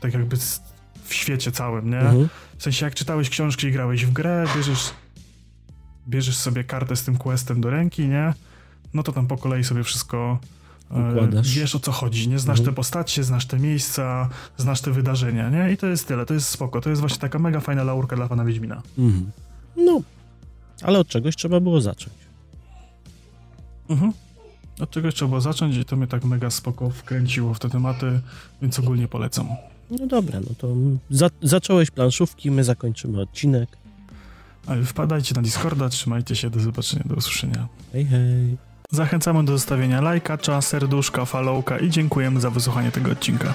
tak jakby z, w świecie całym, nie? Mhm. W sensie jak czytałeś książki i grałeś w grę, bierzesz... bierzesz sobie kartę z tym questem do ręki, nie? No to tam po kolei sobie wszystko układasz. Wiesz, o co chodzi, nie? Znasz mhm. te postacie, znasz te miejsca, znasz te wydarzenia, nie? I to jest tyle, to jest spoko. To jest właśnie taka mega fajna laurka dla pana Wiedźmina. Mhm. No, ale od czegoś trzeba było zacząć. Mhm. Od czegoś trzeba było zacząć i to mnie tak mega spoko wkręciło w te tematy, więc ogólnie polecam. No dobra, no to za- zacząłeś planszówki, my zakończymy odcinek. Wpadajcie na Discorda, trzymajcie się, do zobaczenia, do usłyszenia. Hej, hej. Zachęcamy do zostawienia lajka, cza, serduszka, followka i dziękujemy za wysłuchanie tego odcinka.